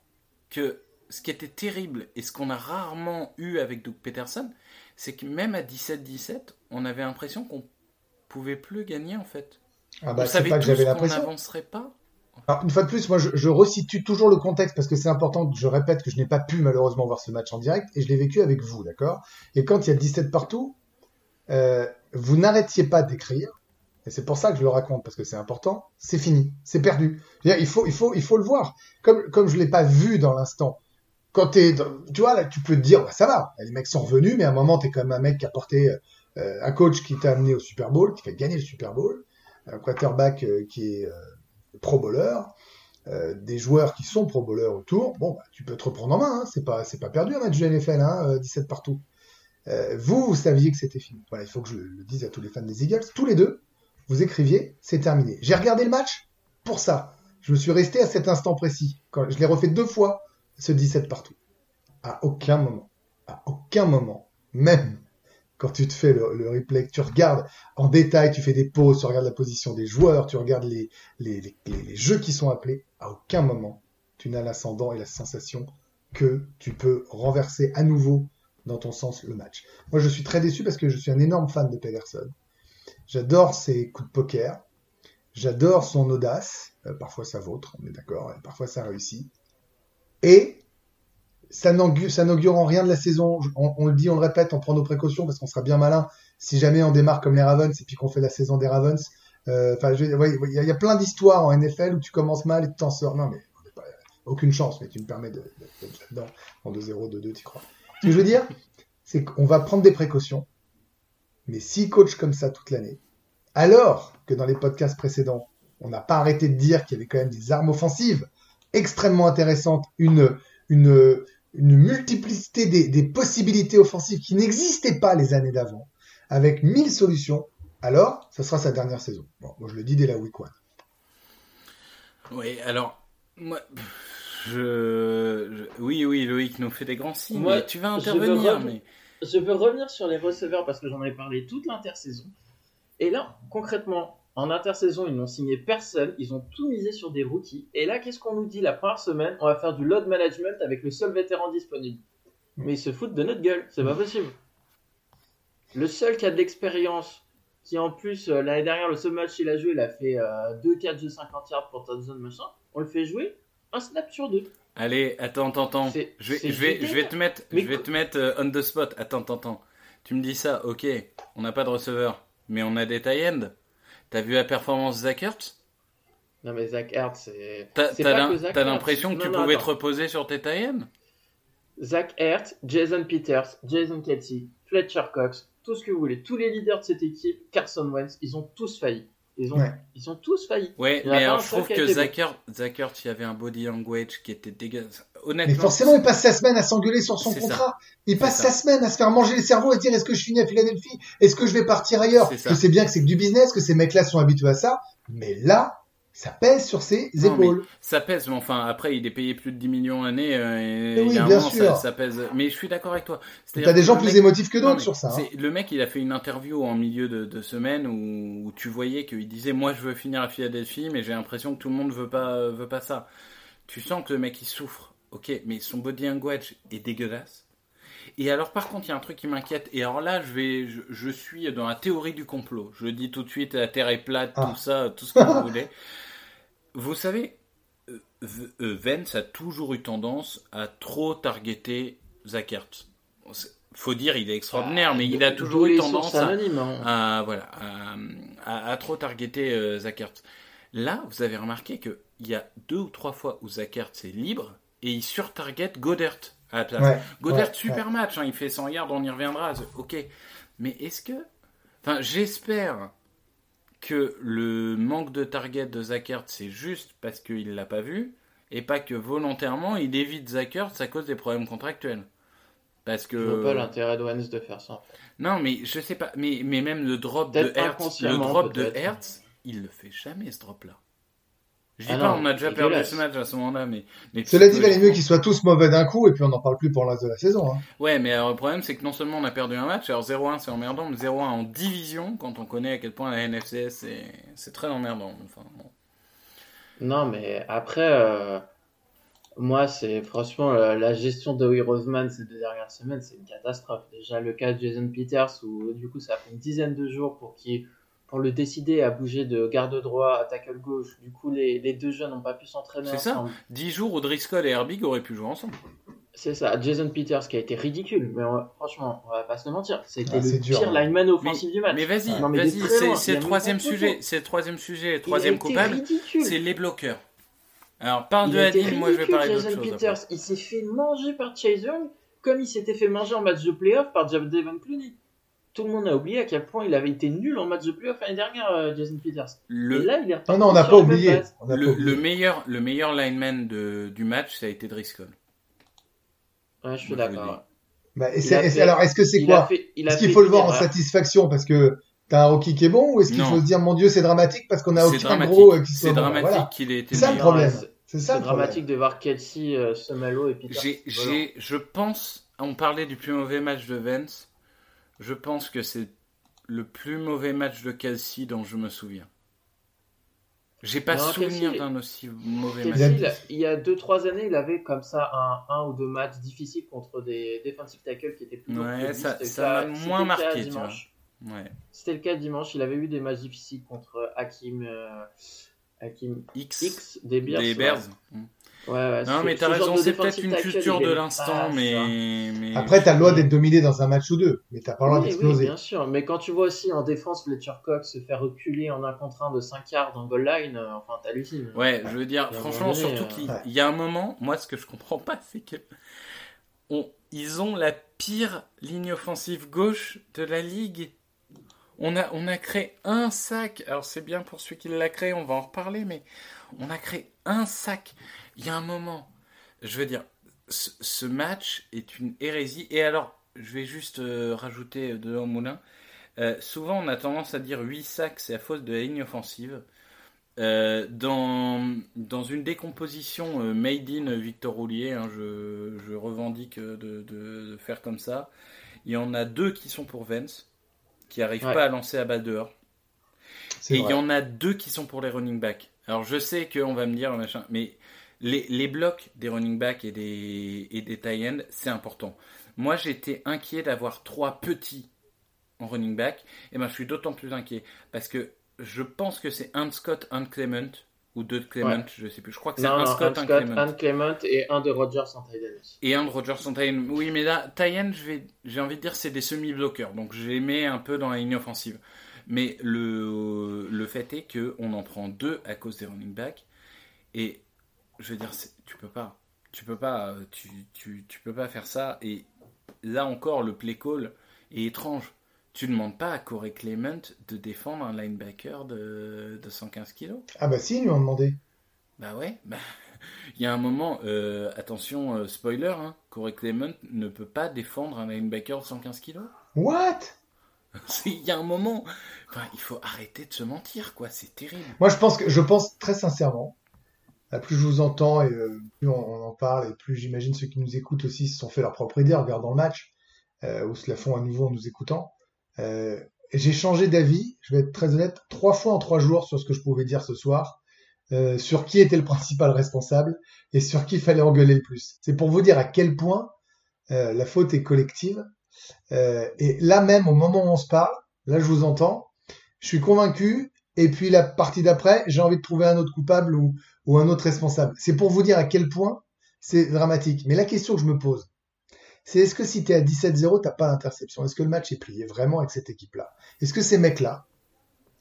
que ce qui était terrible et ce qu'on a rarement eu avec Doug Peterson, c'est que même à dix-sept dix-sept, on avait l'impression qu'on pouvait plus gagner en fait. Ah bah, on savait pas que j'avais l'impression qu'on n'avancerait pas. Alors, une fois de plus, moi je, je resitue toujours le contexte parce que c'est important que je répète que je n'ai pas pu malheureusement voir ce match en direct et je l'ai vécu avec vous, d'accord ? Et quand il y a dix-sept partout, euh, vous n'arrêtiez pas d'écrire. Et c'est pour ça que je le raconte, parce que c'est important. C'est fini. C'est perdu. C'est-à-dire, il faut, il faut, il faut le voir. Comme, comme je l'ai pas vu dans l'instant. Quand t'es, dans, tu vois, là, tu peux te dire, bah, ça va. Les mecs sont revenus, mais à un moment, t'es quand même un mec qui a porté, euh, un coach qui t'a amené au Super Bowl, qui t'a gagné le Super Bowl, un quarterback euh, qui est, euh, pro bowler, euh, des joueurs qui sont pro bowlers autour. Bon, bah, tu peux te reprendre en main, hein. C'est pas, c'est pas perdu un match de N F L, hein, euh, dix-sept partout. Euh, vous, vous saviez que c'était fini. Voilà, il faut que je le dise à tous les fans des Eagles. Tous les deux. Vous écriviez, c'est terminé. J'ai regardé le match pour ça. Je me suis resté à cet instant précis. Quand je l'ai refait deux fois, ce dix-sept partout. À aucun moment, à aucun moment, même quand tu te fais le, le replay, tu regardes en détail, tu fais des pauses, tu regardes la position des joueurs, tu regardes les, les, les, les, les jeux qui sont appelés, à aucun moment, tu n'as l'ascendant et la sensation que tu peux renverser à nouveau dans ton sens, le match. Moi, je suis très déçu parce que je suis un énorme fan de Pedersen. J'adore ses coups de poker. J'adore son audace. Euh, parfois, ça vautre, on est d'accord. Et parfois, ça réussit. Et ça n'augure en rien de la saison. On, on le dit, on le répète, on prend nos précautions parce qu'on sera bien malin si jamais on démarre comme les Ravens et puis qu'on fait la saison des Ravens. Enfin, euh, il ouais, y, y a plein d'histoires en N F L où tu commences mal et tu t'en sors. Non, mais pas, aucune chance. Mais tu me permets d'être là-dedans. En deux zéro, deux deux, tu crois. Ce que je veux dire, c'est qu'on va prendre des précautions, mais s'il coach comme ça toute l'année, alors que dans les podcasts précédents, on n'a pas arrêté de dire qu'il y avait quand même des armes offensives extrêmement intéressantes, une, une, une multiplicité des, des possibilités offensives qui n'existaient pas les années d'avant, avec mille solutions, alors ce sera sa dernière saison. Bon, moi je le dis dès la week one. Oui, alors... moi. Je... Je... Oui, oui, Loïc nous fait des grands signes. Moi, tu vas intervenir. Je veux, re- mais... je veux revenir sur les receveurs parce que j'en ai parlé toute l'intersaison. Et là, concrètement, en intersaison, ils n'ont signé personne. Ils ont tout misé sur des rookies. Et là, qu'est-ce qu'on nous dit la première semaine ? On va faire du load management avec le seul vétéran disponible. Mais ils se foutent de notre gueule. C'est pas possible. Le seul qui a de l'expérience, qui en plus, l'année dernière, le seul match qu'il a joué, il a fait euh, deux catchs de cinquante yards pour touchdown, machin. On le fait jouer. Un snap sur deux. Allez, attends, attends, attends. Je vais, je vais, je vais te mettre, mais je vais co- te mettre euh, on the spot. Attends, attends, attends. Tu me dis ça, ok. On n'a pas de receveur, mais on a des tight ends. T'as vu la performance Zach Ertz ? Non mais Zach Ertz, c'est. T'as, c'est t'as, pas l'im- que Zach t'as l'impression Hertz. que tu non, pouvais non, te reposer sur tes tight ends ? Zach Ertz, Jason Peters, Jason Kelce, Fletcher Cox, tout ce que vous voulez, tous les leaders de cette équipe, Carson Wentz, ils ont tous failli. Ils ont, ouais. ils ont tous failli. Ouais, mais alors je trouve que Zach Ertz, il y avait un body language qui était dégueulasse. Honnêtement. Mais forcément, il passe sa semaine à s'engueuler sur son contrat. Ça. Il passe sa semaine à se faire manger les cerveaux et dire est-ce que je finis à Philadelphie ? Est-ce que je vais partir ailleurs ? Je sais bien que c'est que du business, que ces mecs-là sont habitués à ça, mais là, ça pèse sur ses épaules. Non, ça pèse, mais enfin, après, il est payé plus de dix millions l'année. Euh, et oui, bien moment, sûr. Ça, ça pèse. Mais je suis d'accord avec toi. C'est-à-dire t'as des gens plus mec... émotifs que d'autres non, sur ça. Hein. Le mec, il a fait une interview en milieu de, de semaine où, où tu voyais qu'il disait « Moi, je veux finir à Philadelphie, mais j'ai l'impression que tout le monde ne veut pas, veut pas ça. » Tu sens que le mec, il souffre. Ok, mais son body language est dégueulasse. Et alors, par contre, il y a un truc qui m'inquiète. Et alors là, je, vais, je, je suis dans la théorie du complot. Je dis tout de suite, la Terre est plate, ah. tout ça, tout ce que vous voulez. Vous savez, Vance a toujours eu tendance à trop targeter Zach Ertz. Faut dire, il est extraordinaire, ah, mais il a toujours eu tendance à, à, voilà, à, à, à trop targeter euh, Zach Ertz. Là, vous avez remarqué qu'il y a deux ou trois fois où Zach Ertz est libre et il surtarget Goddard à la place. Ouais, Goddard, ouais, super ouais. match, hein, il fait cent yards, on y reviendra. Ok, mais est-ce que... Enfin, j'espère... que le manque de target de Zach Ertz, c'est juste parce qu'il ne l'a pas vu, et pas que volontairement, il évite Zach Ertz à cause des problèmes contractuels. Parce que... Je vois pas l'intérêt de Wentz de faire ça. Non, mais je sais pas, mais, mais même le drop peut-être de Ertz, le drop de Ertz, il le fait jamais, ce drop-là. Je dis ah pas, non, on a déjà perdu ce match à ce moment-là, mais... mais Cela dit, il valait mieux qu'ils soient tous mauvais d'un coup, et puis on n'en parle plus pour le reste de la saison. Hein. Ouais, mais alors, le problème, c'est que non seulement on a perdu un match, alors zéro un, c'est emmerdant, mais zéro un en division, quand on connaît à quel point la N F C S, c'est, c'est très emmerdant. Enfin, bon. Non, mais après, euh, moi, c'est franchement, la, la gestion de Howie Roseman ces deux dernières semaines, c'est une catastrophe. Déjà, le cas de Jason Peters, où du coup, ça a pris une dizaine de jours pour qu'il... pour le décider à bouger de garde droit à tackle gauche. Du coup, les, les deux jeunes n'ont pas pu s'entraîner c'est ensemble. C'est ça. Dix jours où Driscoll et Herbig auraient pu jouer ensemble. C'est ça. Jason Peters qui a été ridicule. Mais on, franchement, on va pas se le mentir. C'était ah, le dur, pire hein. lineman offensif du match. Mais vas-y, ah, non, mais vas-y. C'est, c'est, le troisième sujet, c'est le troisième sujet. Troisième coupable, ridicule. C'est les bloqueurs. Alors, parle de Adil, moi je vais parler Jason d'autre chose. Peters, après. Il s'est fait manger par Chase Young comme il s'était fait manger en match de playoff par Devin Clowney. Tout le monde a oublié à quel point il avait été nul en match de playoff l'année dernière, Jason Peters. Le... Et là, il est reparti. Non, non, on n'a pas oublié. Le, le, meilleur, le meilleur lineman de, du match, ça a été Driscoll. Ouais, je suis Moi, d'accord. Je bah, et c'est, et fait... Alors, est-ce que c'est il quoi fait... Est-ce qu'il faut le voir en satisfaction parce que t'as un rookie qui est bon, ou est-ce qu'il non. faut se dire, mon Dieu, c'est dramatique parce qu'on n'a aucun dramatique. gros qui soit C'est bon. dramatique voilà. qu'il ait été C'est ça le problème. C'est, c'est, ça, c'est le dramatique problème. de voir Kelce, euh, Semalo et Peters. J'ai, j'ai, je pense, on parlait du plus mauvais match de Vance. Je pense que c'est le plus mauvais match de Kelce dont je me souviens. J'ai pas non, souvenir Kelsey, d'un aussi mauvais Kelsey, match. Il y a deux trois années, il avait comme ça un, un ou deux matchs difficiles contre des defensive tackles qui étaient plutôt ouais, plus ça, ça m'a moins marqué. Ouais. C'était le cas dimanche. Il avait eu des matchs difficiles contre Hakim, euh, Hakim X, X des Bears. Des Bears. Ouais. Ouais, ouais, non, mais t'as raison, c'est peut-être une culture de l'instant, mais... mais... Après, t'as le droit d'être dominé dans un match ou deux, mais t'as pas le droit oui, d'exploser. Oui, bien sûr, mais quand tu vois aussi en défense Fletcher Cox se faire reculer en un contre un de cinq yards dans goal line, euh, enfin, t'hallucines. Ouais, ouais, je veux dire, franchement, donné, surtout euh... qu'il ouais. y a un moment, moi, ce que je comprends pas, c'est que on... ils ont la pire ligne offensive gauche de la ligue. On a, on a créé un sac, alors c'est bien pour celui qui l'a créé, on va en reparler, mais on a créé un sac. Il y a un moment, je veux dire, ce, ce match est une hérésie. Et alors, je vais juste euh, rajouter de l'eau au moulin. Euh, souvent, on a tendance à dire huit sacs, c'est à cause de la ligne offensive. Euh, dans, dans une décomposition euh, made in Victor Roulier, hein, je, je revendique de, de, de faire comme ça, il y en a deux qui sont pour Vance, qui n'arrivent ouais. pas à lancer à balle dehors. C'est et vrai. Il y en a deux qui sont pour les running backs. Alors, je sais qu'on va me dire, machin, mais... Les, les blocs des running backs et des, et des tight ends, c'est important. Moi, j'étais inquiet d'avoir trois petits en running back. Et ben, je suis d'autant plus inquiet parce que je pense que c'est un de Scott, un de Clement ou deux de Clement, ouais. je sais plus. Je crois que c'est non, un non, Scott, un, Scott Clement. un Clement et un de Rodgers en tight end. Et un de Rodgers en tight end. Oui, mais là, tight end, je vais, j'ai envie de dire, c'est des semi-bloqueurs. Donc, je les mets un peu dans la ligne offensive. Mais le, le fait est qu'on en prend deux à cause des running backs et je veux dire, tu peux pas, tu peux pas, tu, tu, tu peux pas faire ça. Et là encore, le play call est étrange. Tu demandes pas à Corey Clement de défendre un linebacker de, de cent quinze kilos. Ah bah si, ils lui ont demandé. Bah ouais. Bah, il y a un moment, euh, attention, euh, spoiler, hein, Corey Clement ne peut pas défendre un linebacker de cent quinze kilos. What? Il y a un moment, enfin, il faut arrêter de se mentir, quoi. C'est terrible. Moi, je pense que, je pense très sincèrement. Plus je vous entends et euh, plus on, on en parle, et plus j'imagine ceux qui nous écoutent aussi se sont fait leur propre idée en regardant le match, euh, ou se la font à nouveau en nous écoutant. Euh, j'ai changé d'avis, je vais être très honnête, trois fois en trois jours sur ce que je pouvais dire ce soir, euh, sur qui était le principal responsable et sur qui fallait engueuler le plus. C'est pour vous dire à quel point euh, la faute est collective. Euh, et là même, au moment où on se parle, là je vous entends, je suis convaincu. Et puis la partie d'après, j'ai envie de trouver un autre coupable ou, ou un autre responsable. C'est pour vous dire à quel point c'est dramatique. Mais la question que je me pose, c'est est-ce que si t'es à dix-sept zéro, t'as pas l'interception ? Est-ce que le match est plié vraiment avec cette équipe-là ? Est-ce que ces mecs-là...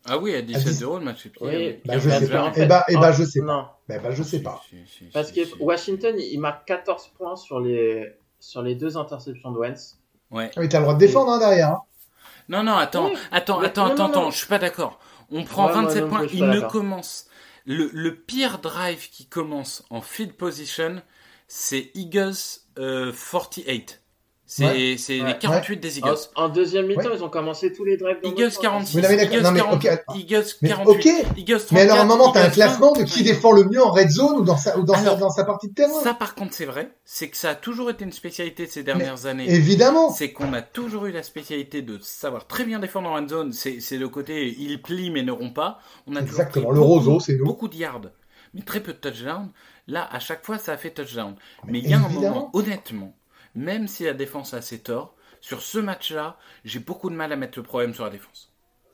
Ah oui, à dix-sept zéro, le match est plié. Oui, bah, je sais pas. Eh bah, eh bah, je sais pas. Bah, bah, je sais pas. Parce que Washington, il marque quatorze points sur les, sur les deux interceptions de Wentz. Ouais. Ah, mais t'as le droit de défendre hein, derrière. Hein. Non, non, attends, oui. attends, mais attends, non, attends, non, non. je suis pas d'accord. On prend ouais, vingt-sept points, il ne commence. Le, le pire drive qui commence en field position, c'est Eagles euh, quarante-huit. C'est, ouais. c'est ouais. les quarante-huit ouais. des Eagles. En, en deuxième mi-temps, ouais. ils ont commencé tous les drives. Eagles quarante-six, Eagles quarante-huit, Eagles trente-quatre. Mais alors à un moment, tu as un classement de qui défend le mieux en red zone ou dans sa, ou dans, alors, sa, dans sa partie de terrain. Ça par contre, c'est vrai. C'est que ça a toujours été une spécialité de ces dernières mais années. Évidemment. C'est qu'on a toujours eu la spécialité de savoir très bien défendre en red zone. C'est, c'est le côté ils plient mais ne rompent pas. On a Exactement. Toujours le beaucoup, roseau, c'est nous. Beaucoup de yards, mais très peu de touchdowns. Là, à chaque fois, ça a fait touchdown. Mais il y a un moment, honnêtement, même si la défense a ses torts, sur ce match-là, j'ai beaucoup de mal à mettre le problème sur la défense.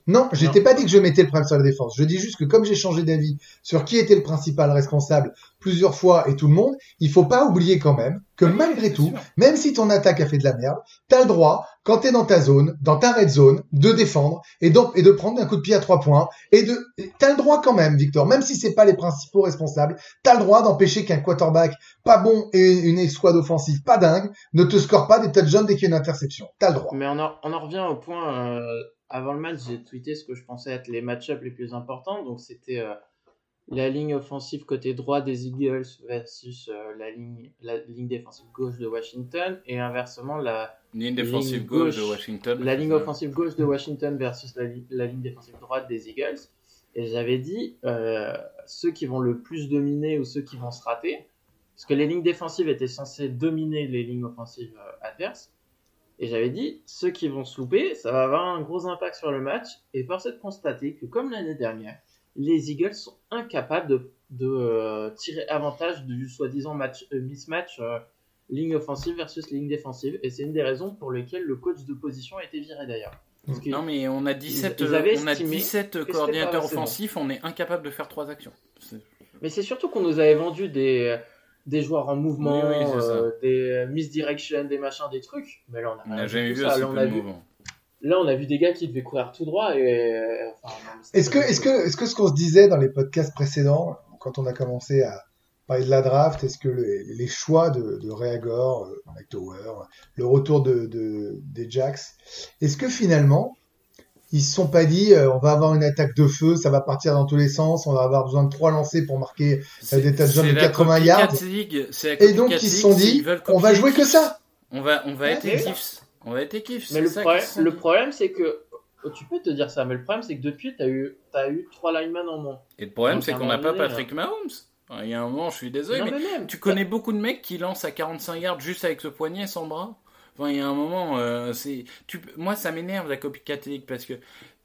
Non, je n'ai pas dit que je mettais le problème sur la défense. Je dis juste que comme j'ai changé d'avis sur qui était le principal responsable plusieurs fois et tout le monde, il ne faut pas oublier quand même que oui, malgré tout, sûr. même si ton attaque a fait de la merde, tu as le droit, quand tu es dans ta zone, dans ta red zone, de défendre et de, et de prendre un coup de pied à trois points. Et de, tu as le droit quand même, Victor, même si ce n'est pas les principaux responsables, tu as le droit d'empêcher qu'un quarterback pas bon et une, une escouade offensive pas dingue ne te score pas des touchdowns dès qu'il y a une interception. Tu as le droit. Mais on en, on en revient au point... Euh... Avant le match, j'ai tweeté ce que je pensais être les match-ups les plus importants. Donc, c'était euh, la ligne offensive côté droit des Eagles versus euh, la, ligne, la ligne défensive gauche de Washington. Et inversement, la ligne, défensive ligne gauche, gauche de Washington. La ligne offensive gauche de Washington versus la, la ligne défensive droite des Eagles. Et j'avais dit, euh, ceux qui vont le plus dominer ou ceux qui vont se rater. Parce que les lignes défensives étaient censées dominer les lignes offensives euh, adverses. Et j'avais dit, ceux qui vont se louper, ça va avoir un gros impact sur le match. Et force est de constater que, comme l'année dernière, les Eagles sont incapables de, de euh, tirer avantage du soi-disant match, euh, mismatch euh, ligne offensive versus ligne défensive. Et c'est une des raison pour lesquelles le coach de position a été viré d'ailleurs. Non, mais on a dix-sept, ils, ils on a dix-sept coordinateurs offensifs, bon. On est incapable de faire trois actions. C'est... Mais c'est surtout qu'on nous avait vendu des, des joueurs en mouvement, oui, oui, euh, des misdirections, des machins, des trucs. Mais là, on n'a jamais vu ça. Là on, a vu... là, on a vu des gars qui devaient courir tout droit. Et... Enfin, non, est-ce, que, est-ce, que, est-ce que ce qu'on se disait dans les podcasts précédents, quand on a commencé à parler de la draft, est-ce que les, les choix de, de Reagor, McDowell, le retour de, de, des Jacks, est-ce que finalement, ils se sont pas dit euh, on va avoir une attaque de feu, ça va partir dans tous les sens, on va avoir besoin de trois lancers pour marquer euh, des touchdowns de quatre-vingts yards. Et donc ils se sont dit on va jouer que ça. On va, on va ouais, être Kiffs. On va être Kiffs. Mais le, ça, problème, le problème c'est que tu peux te dire ça, mais le problème c'est que depuis t'as eu t'as eu trois linemen en moins. Et le problème donc, c'est qu'on n'a pas Patrick Mahomes. Il y a un moment, je suis désolé, non, mais, mais même, tu connais ça... beaucoup de mecs qui lancent à quarante-cinq yards juste avec ce poignet sans bras. Enfin, il y a un moment, euh, c'est... Tu... moi ça m'énerve la copycatlique parce que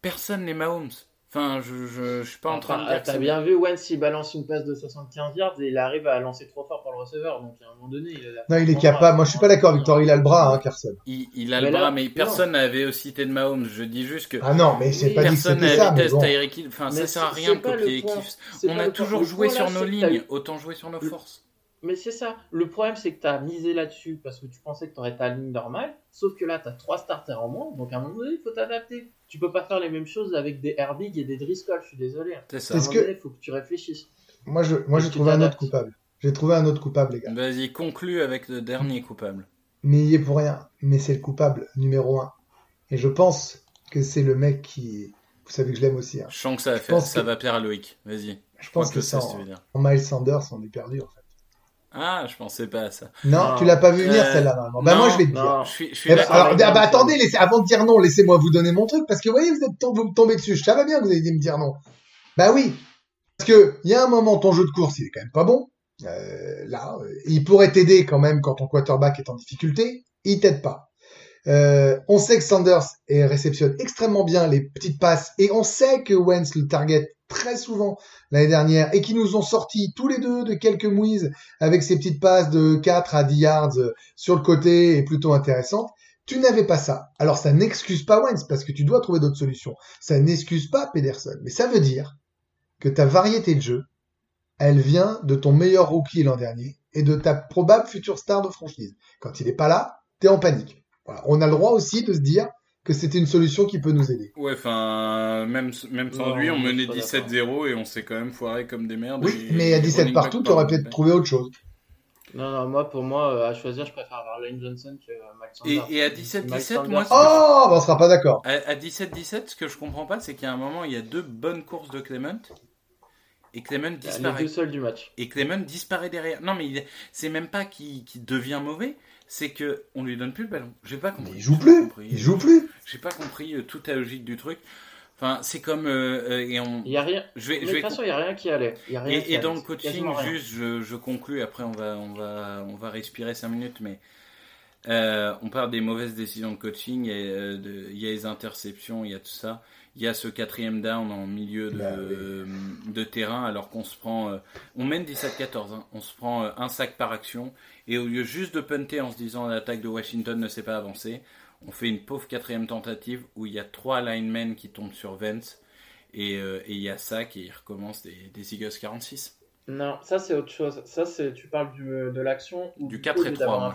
personne n'est Mahomes. Enfin, je, je, je suis pas enfin, en train de dire. T'as bien vu, Wentz il balance une passe de soixante-quinze yards et il arrive à lancer trop fort pour le receveur. Donc à un moment donné, il a... non, il est capable. Moi je suis pas d'accord, Victor. Il a le bras, hein, Carson. Il, il a mais le là, bras, mais personne non. n'avait aussi été de Mahomes. Je dis juste que. Ah non, mais c'est oui, pas dit que c'était ça. Personne n'a bon. Tyreek Hill. Enfin, mais ça sert à rien de copier Kiffs. On a toujours joué sur nos lignes, autant jouer sur nos forces. Mais c'est ça. Le problème, c'est que t'as misé là-dessus parce que tu pensais que t'aurais ta ligne normale. Sauf que là, t'as trois starters en moins. Donc, à un moment donné, il faut t'adapter. Tu peux pas faire les mêmes choses avec des Herbig et des Driscoll. Je suis désolé. C'est ça. Parce que... faut que tu réfléchisses. Moi, je, moi, j'ai trouvé un autre coupable. J'ai trouvé un autre coupable, les gars. Vas-y, conclue avec le dernier coupable. Mais il y est pour rien. Mais c'est le coupable numéro un. Et je pense que c'est le mec qui... Vous savez que je l'aime aussi. Hein. Je sens que ça va faire. Ça que... va plaire à Loïc. Vas-y. Je, je pense que, que ça, en... en Miles Sanders, on est perdu, en fait. Ah, je pensais pas à ça. Non, non. Tu l'as pas vu venir euh... celle-là. Maman. Bah non, moi je vais te dire. Je suis, je suis eh ben, alors, bah, attendez, laissez, avant de dire non, laissez-moi vous donner mon truc parce que vous voyez, vous êtes vous me tombez dessus. Je savais bien que vous alliez me dire non. Bah oui, parce que il y a un moment ton jeu de course il est quand même pas bon. Euh, là, euh, il pourrait t'aider quand même quand ton quarterback est en difficulté. Il t'aide pas. Euh, on sait que Sanders est, réceptionne extrêmement bien les petites passes et on sait que Wentz le target très souvent l'année dernière et qui nous ont sorti tous les deux de quelques mouises avec ces petites passes de quatre à dix yards sur le côté et plutôt intéressantes. Tu n'avais pas ça. Alors ça n'excuse pas Wentz parce que tu dois trouver d'autres solutions. Ça n'excuse pas Pederson. Mais ça veut dire que ta variété de jeu, elle vient de ton meilleur rookie l'an dernier et de ta probable future star de franchise. Quand il n'est pas là, t'es en panique. Voilà. On a le droit aussi de se dire que c'était une solution qui peut nous aider. Ouais, enfin, même, même sans non, lui, on menait dix-sept zéro et on s'est quand même foiré comme des merdes. Oui, et, mais à dix-sept partout, tu aurais peut-être trouvé autre chose. Non, non, moi, pour moi, à choisir, je préfère avoir Lane Johnson que Max Sanders. Et, et à dix-sept dix-sept, moi... Oh, ben on sera pas d'accord. À, à dix-sept dix-sept, ce que je comprends pas, c'est qu'à un moment, il y a deux bonnes courses de Clement... Et Clement disparaît. Les deux seuls du match. Et Clement disparaît derrière. Non, mais il... c'est même pas qu'il... qu'il devient mauvais, c'est que on lui donne plus le ballon. J'ai pas compris. Mais il joue plus. Il joue plus. J'ai pas compris toute la logique du truc. Enfin, c'est comme euh, et on. Il y a rien. Je vais, mais je vais... De toute façon, il y a rien qui allait. Y a rien et qui et allait. Dans le coaching, juste, je, je conclue. Après, on va, on va, on va respirer cinq minutes, mais. Euh, on parle des mauvaises décisions de coaching, il euh, y a les interceptions, il y a tout ça, il y a ce quatrième down en milieu de, bah, oui. euh, de terrain alors qu'on se prend, euh, on mène dix-sept quatorze, hein, on se prend euh, un sac par action et au lieu juste de punter en se disant l'attaque de Washington ne s'est pas avancée, on fait une pauvre quatrième tentative où il y a trois linemen qui tombent sur Wentz et il euh, y a sac et il recommence des, des Eagles quarante-six. Non, ça c'est autre chose, ça c'est, tu parles du, de l'action ou du, du quatre et trois.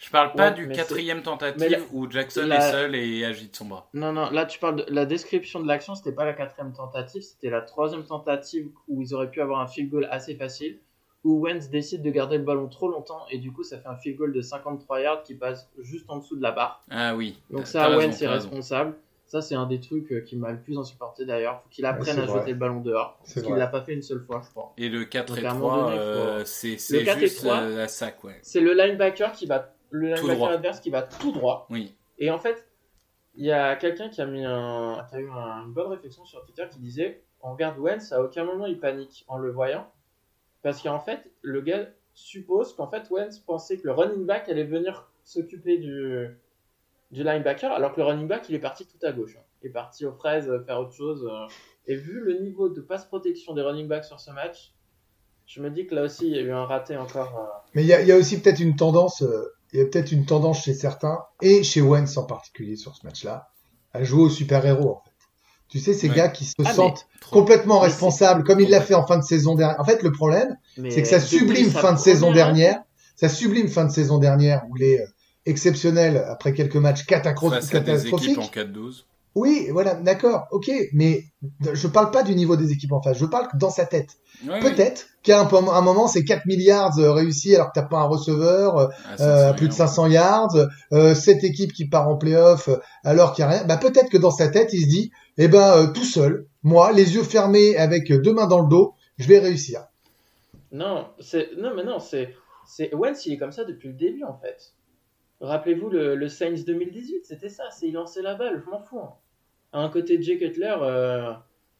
Je parle pas ouais, du quatrième c'est... tentative la... où Jackson la... est seul et agite son bras. Non, non, là tu parles de la description de l'action, c'était pas la quatrième tentative, c'était la troisième tentative où ils auraient pu avoir un field goal assez facile, où Wentz décide de garder le ballon trop longtemps et du coup ça fait un field goal de cinquante-trois yards qui passe juste en dessous de la barre. Ah oui. Donc t'as, ça, t'as Wentz raison, est responsable. Raison. Ça, c'est un des trucs qui m'a le plus insupporté d'ailleurs. Faut qu'il apprenne ouais, à vrai. jeter le ballon dehors. C'est parce vrai. qu'il l'a pas fait une seule fois, je crois. Et le quatre et trois, donné, euh, c'est, c'est juste trois, la, la sac, ouais. C'est le linebacker qui va. Le linebacker adverse qui va tout droit. Oui. Et en fait, il y a quelqu'un qui a, mis un, qui a eu un, une bonne réflexion sur Twitter qui disait on regarde Wentz, à aucun moment il panique en le voyant. Parce qu'en fait, le gars suppose qu'en fait, Wentz pensait que le running back allait venir s'occuper du, du linebacker, alors que le running back il est parti tout à gauche. Il est parti aux fraises faire autre chose. Et vu le niveau de pass protection des running backs sur ce match, je me dis que là aussi, il y a eu un raté encore. Euh... Mais il y a, il y a aussi peut-être une tendance, euh, il y a peut-être une tendance chez certains, et chez Wentz en particulier sur ce match-là, à jouer au super-héros, en fait. Tu sais, ces ouais. gars qui se ah, sentent trop... complètement mais responsables, c'est... comme il l'a fait en fin de saison dernière. En fait, le problème, mais c'est que ça sublime fin de saison dernière, ça sublime fin de saison dernière, où il est euh, exceptionnel après quelques matchs catastrophiques. Catastrophique. En quatre douze. Oui, voilà, d'accord, ok, mais je parle pas du niveau des équipes en face, je parle dans sa tête. Ouais, Peut-être oui. qu'à un, un moment, c'est quatre milliards réussis alors que t'as pas un receveur, à euh, plus de cinq cents yards, euh, cette équipe qui part en play-off alors qu'il y a rien. Bah, peut-être que dans sa tête, il se dit, eh ben, euh, tout seul, moi, les yeux fermés avec deux mains dans le dos, je vais réussir. Non, c'est, non, mais non, c'est, c'est, Wentz, il est comme ça depuis le début, en fait. Rappelez-vous le, le Saints deux mille dix-huit, c'était ça, c'est il lançait la balle, je m'en fous. Hein. À un côté de Jay Cutler euh,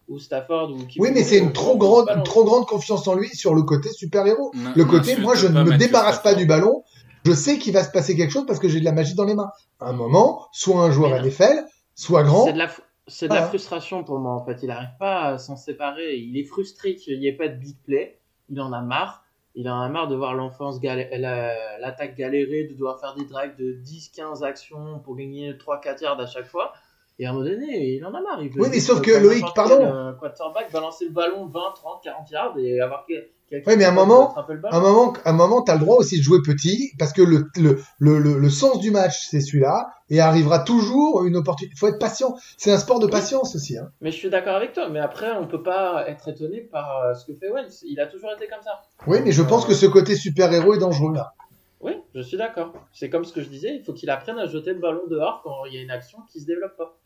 ou Stafford ou qui. Oui, mais c'est une trop grande, une trop grande confiance en lui sur le côté super-héros. Non, le côté, moi, je ne me débarrasse pas du ballon. Je sais qu'il va se passer quelque chose parce que j'ai de la magie dans les mains. À un moment, soit un joueur N F L, soit grand. C'est de la, c'est de la ah. frustration pour moi. En fait, il n'arrive pas à s'en séparer. Il est frustré qu'il n'y ait pas de big play. Il en a marre. Il en a marre de voir l'enfance galé- la, l'attaque galérer, de devoir faire des drives de dix quinze actions pour gagner trois quatre yards à chaque fois. Et à un moment donné, il en a marre. Il oui, mais sauf que Loïc, pardon. Le quarterback balancer le ballon vingt, trente, quarante yards et avoir quelqu'un. Oui, mais à un moment, à un moment, à un moment, t'as le droit aussi de jouer petit parce que le, le, le, le, le sens du match, c'est celui-là et arrivera toujours une opportunité. Il faut être patient. C'est un sport de patience oui. aussi, hein. Mais je suis d'accord avec toi. Mais après, on peut pas être étonné par ce que fait Wentz. Il a toujours été comme ça. Oui, mais je euh... pense que ce côté super-héros est dangereux, là. Oui, je suis d'accord. C'est comme ce que je disais. Il faut qu'il apprenne à jeter le ballon dehors quand il y a une action qui se développe pas.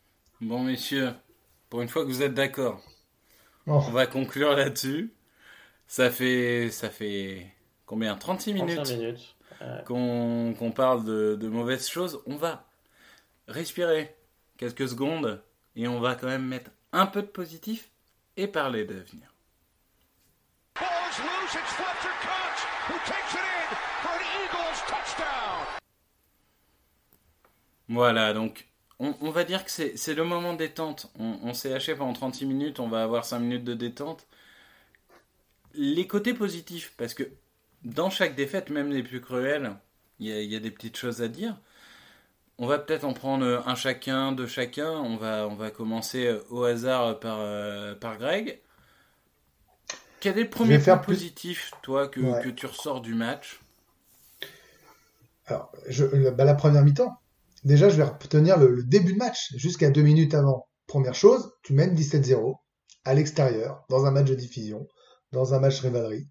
Bon, messieurs, pour une fois que vous êtes d'accord, oh. on va conclure là-dessus. Ça fait, ça fait combien ? trente-six minutes, minutes. Ouais. Qu'on, qu'on parle de, de mauvaises choses. On va respirer quelques secondes et on va quand même mettre un peu de positif et parler d'avenir. Voilà, donc... On, on va dire que c'est, c'est le moment détente. On, on s'est haché pendant trente-six minutes, on va avoir cinq minutes de détente. Les côtés positifs, parce que dans chaque défaite, même les plus cruelles, il y, y a des petites choses à dire. On va peut-être en prendre un chacun, deux chacun. On va, on va commencer au hasard par, euh, par Greg. Quel est le premier point plus... positif, toi, que, ouais. que tu ressors du match ? Alors, je, bah, la première mi-temps. Déjà, je vais retenir le, le début de match, jusqu'à deux minutes avant. Première chose, tu mènes dix-sept zéro à l'extérieur, dans un match de diffusion, dans un match rivalerie.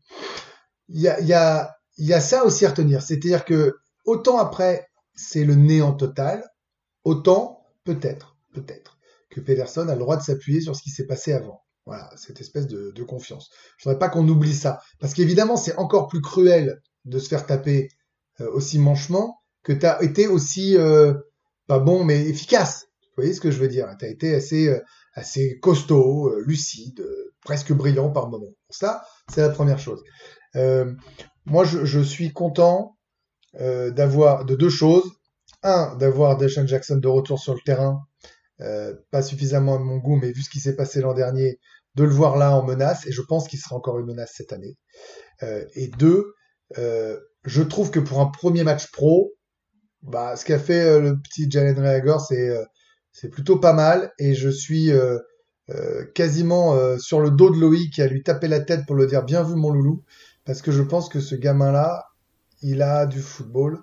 Il y a, y, a, y a ça aussi à retenir. C'est-à-dire que, autant après, c'est le néant total, autant, peut-être, peut-être, que Pederson a le droit de s'appuyer sur ce qui s'est passé avant. Voilà, cette espèce de, de confiance. Je ne voudrais pas qu'on oublie ça. Parce qu'évidemment, c'est encore plus cruel de se faire taper euh, aussi manchement que tu as été aussi, euh, pas bon, mais efficace. Vous voyez ce que je veux dire ? Tu as été assez, euh, assez costaud, euh, lucide, euh, presque brillant par moment. Ça, c'est la première chose. Euh, moi, je, je suis content euh, d'avoir de deux choses. Un, d'avoir Deshaun Jackson de retour sur le terrain. Euh, pas suffisamment à mon goût, mais vu ce qui s'est passé l'an dernier, de le voir là en menace, et je pense qu'il sera encore une menace cette année. Euh, et deux, euh, je trouve que pour un premier match pro, bah, ce qu'a fait euh, le petit Jalen Reagor, c'est, euh, c'est plutôt pas mal. Et je suis euh, euh, quasiment euh, sur le dos de Loïc à lui taper la tête pour le dire « Bien vu, mon loulou », parce que je pense que ce gamin-là, il a du football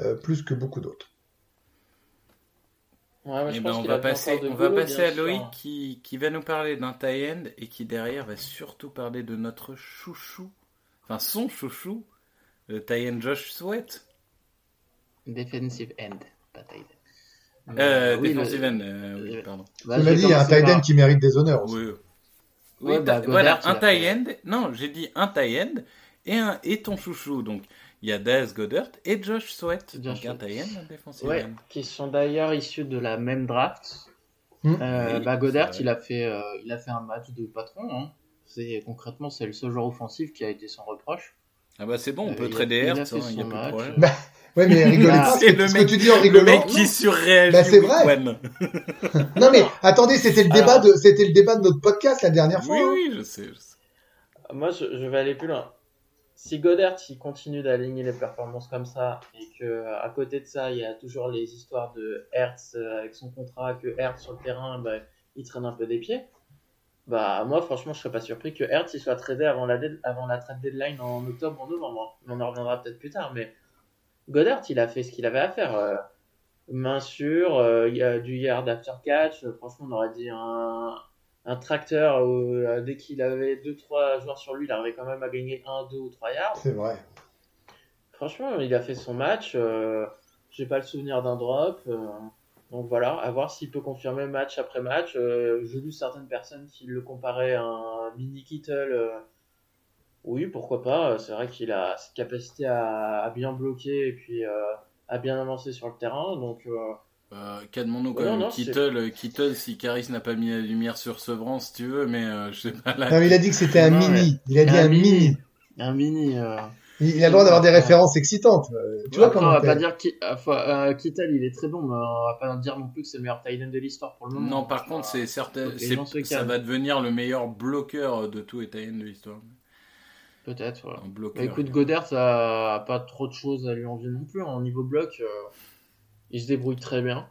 euh, plus que beaucoup d'autres. Ouais, mais je pense ben, on va passer, on va passer à Loïc qui, qui va nous parler d'un tight end et qui, derrière, va surtout parler de notre chouchou, enfin son chouchou, le tight end Josh Sweat. Defensive end, pas tight end. Euh, oui, defensive le... end, euh, oui, pardon. Bah, tu m'as dit, il y a un tight end par... qui mérite des honneurs aussi. Oui, oui ouais, bah, voilà, un tight end. Non, j'ai dit un tight end et, un... et ton chouchou. Donc, il y a Daz Goedert et Josh Sweat. Josh donc, un tight end, un defensive ouais, end. Qui sont d'ailleurs issus de la même draft. Hum. Euh, oui, bah, Goedert, il a, fait, euh, il a fait un match de patron. Hein. C'est, concrètement, c'est le seul joueur offensif qui a été sans reproche. Ah bah c'est bon, on euh, peut trader, il a, il a fait son match. Ouais, mais rigolez ah, pas, c'est ce mec, que tu dis en rigolant. Le mec qui surréagit. Ben, c'est vrai. Non, mais attendez, c'était le, Alors... débat de, c'était le débat de notre podcast la dernière fois. Oui, hein. oui, je sais, je sais. Moi, je, je vais aller plus loin. Si Godert il continue d'aligner les performances comme ça, et qu'à côté de ça, il y a toujours les histoires de Hertz avec son contrat, que Hertz sur le terrain, bah, il traîne un peu des pieds, bah moi, franchement, je serais pas surpris que Hertz il soit tradé avant la, dead- avant la trade deadline en octobre, en novembre. On en reviendra peut-être plus tard, mais Godert, il a fait ce qu'il avait à faire. Euh, main sûre, euh, du yard after catch. Euh, franchement, on aurait dit un, un tracteur où euh, dès qu'il avait deux trois joueurs sur lui, il arrivait quand même à gagner un, deux ou trois yards. C'est vrai. Franchement, il a fait son match. Euh, j'ai pas le souvenir d'un drop. Euh, donc voilà, à voir s'il peut confirmer match après match. Euh, j'ai lu certaines personnes qui le comparaient à un mini Kittle. Euh, Oui, pourquoi pas. C'est vrai qu'il a cette capacité à, à bien bloquer et puis euh, à bien avancer sur le terrain. Donc, euh... Euh, calmons-nous quand ouais, même. Non, Kittle, Kittle, si Caris n'a pas mis la lumière sur Sevran, si tu veux, mais euh, je sais pas. Là... Non, il a dit que c'était un non, mini. Mais... Il a dit un, un mini. mini. Un mini. Euh... Il, il a le droit d'avoir des références excitantes. Tu vois, après, on va pas dire qui... enfin, euh, Kittle, il est très bon, mais on va pas dire non plus que c'est le meilleur tight end de l'histoire pour le moment. Non, par contre, c'est certain. C'est... Ça va devenir le meilleur bloqueur de tous les tight ends de l'histoire. Peut-être, voilà. Bloqueur, bah, écoute, Godert a... a pas trop de choses à lui envier non plus. En niveau bloc, euh... il se débrouille très bien.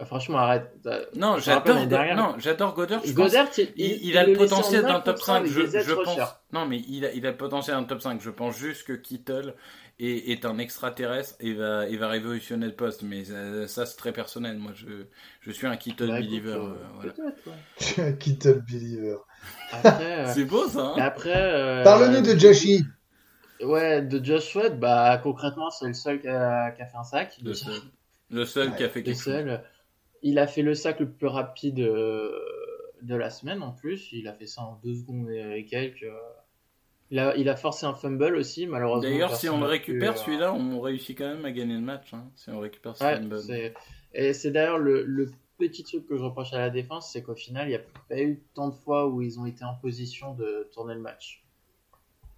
Euh, franchement, arrête. Non, j'adore, rappelle, derrière... non, j'adore Godert. Je Godert, pense... il, il, il, il a le potentiel d'un top cinq. Je, je pense. Cher. Non, mais il a, il a le potentiel d'un top cinq. Je pense juste que Kittle est, est un extraterrestre et va, et va révolutionner le poste. Mais ça, ça c'est très personnel. Moi, je, je suis un Kittle ouais, believer. Euh, voilà. Je suis un Kittle believer. Après, euh... c'est beau ça. Hein après, euh... parle-nous de Joshi. Ouais, de Josh Sweat. Bah concrètement, c'est le seul qui a, qui a fait un sac. Le seul, le seul ouais, qui a fait quelque chose. Seul. Il a fait le sac le plus rapide euh, de la semaine en plus. Il a fait ça en deux secondes et quelques. Il a, il a forcé un fumble aussi, malheureusement. D'ailleurs, si on le récupère plus, celui-là, on réussit quand même à gagner le match. Hein, si on récupère ce ouais, fumble. C'est... Et c'est d'ailleurs le, le petit truc que je reproche à la défense, c'est qu'au final, il n'y a pas eu tant de fois où ils ont été en position de tourner le match.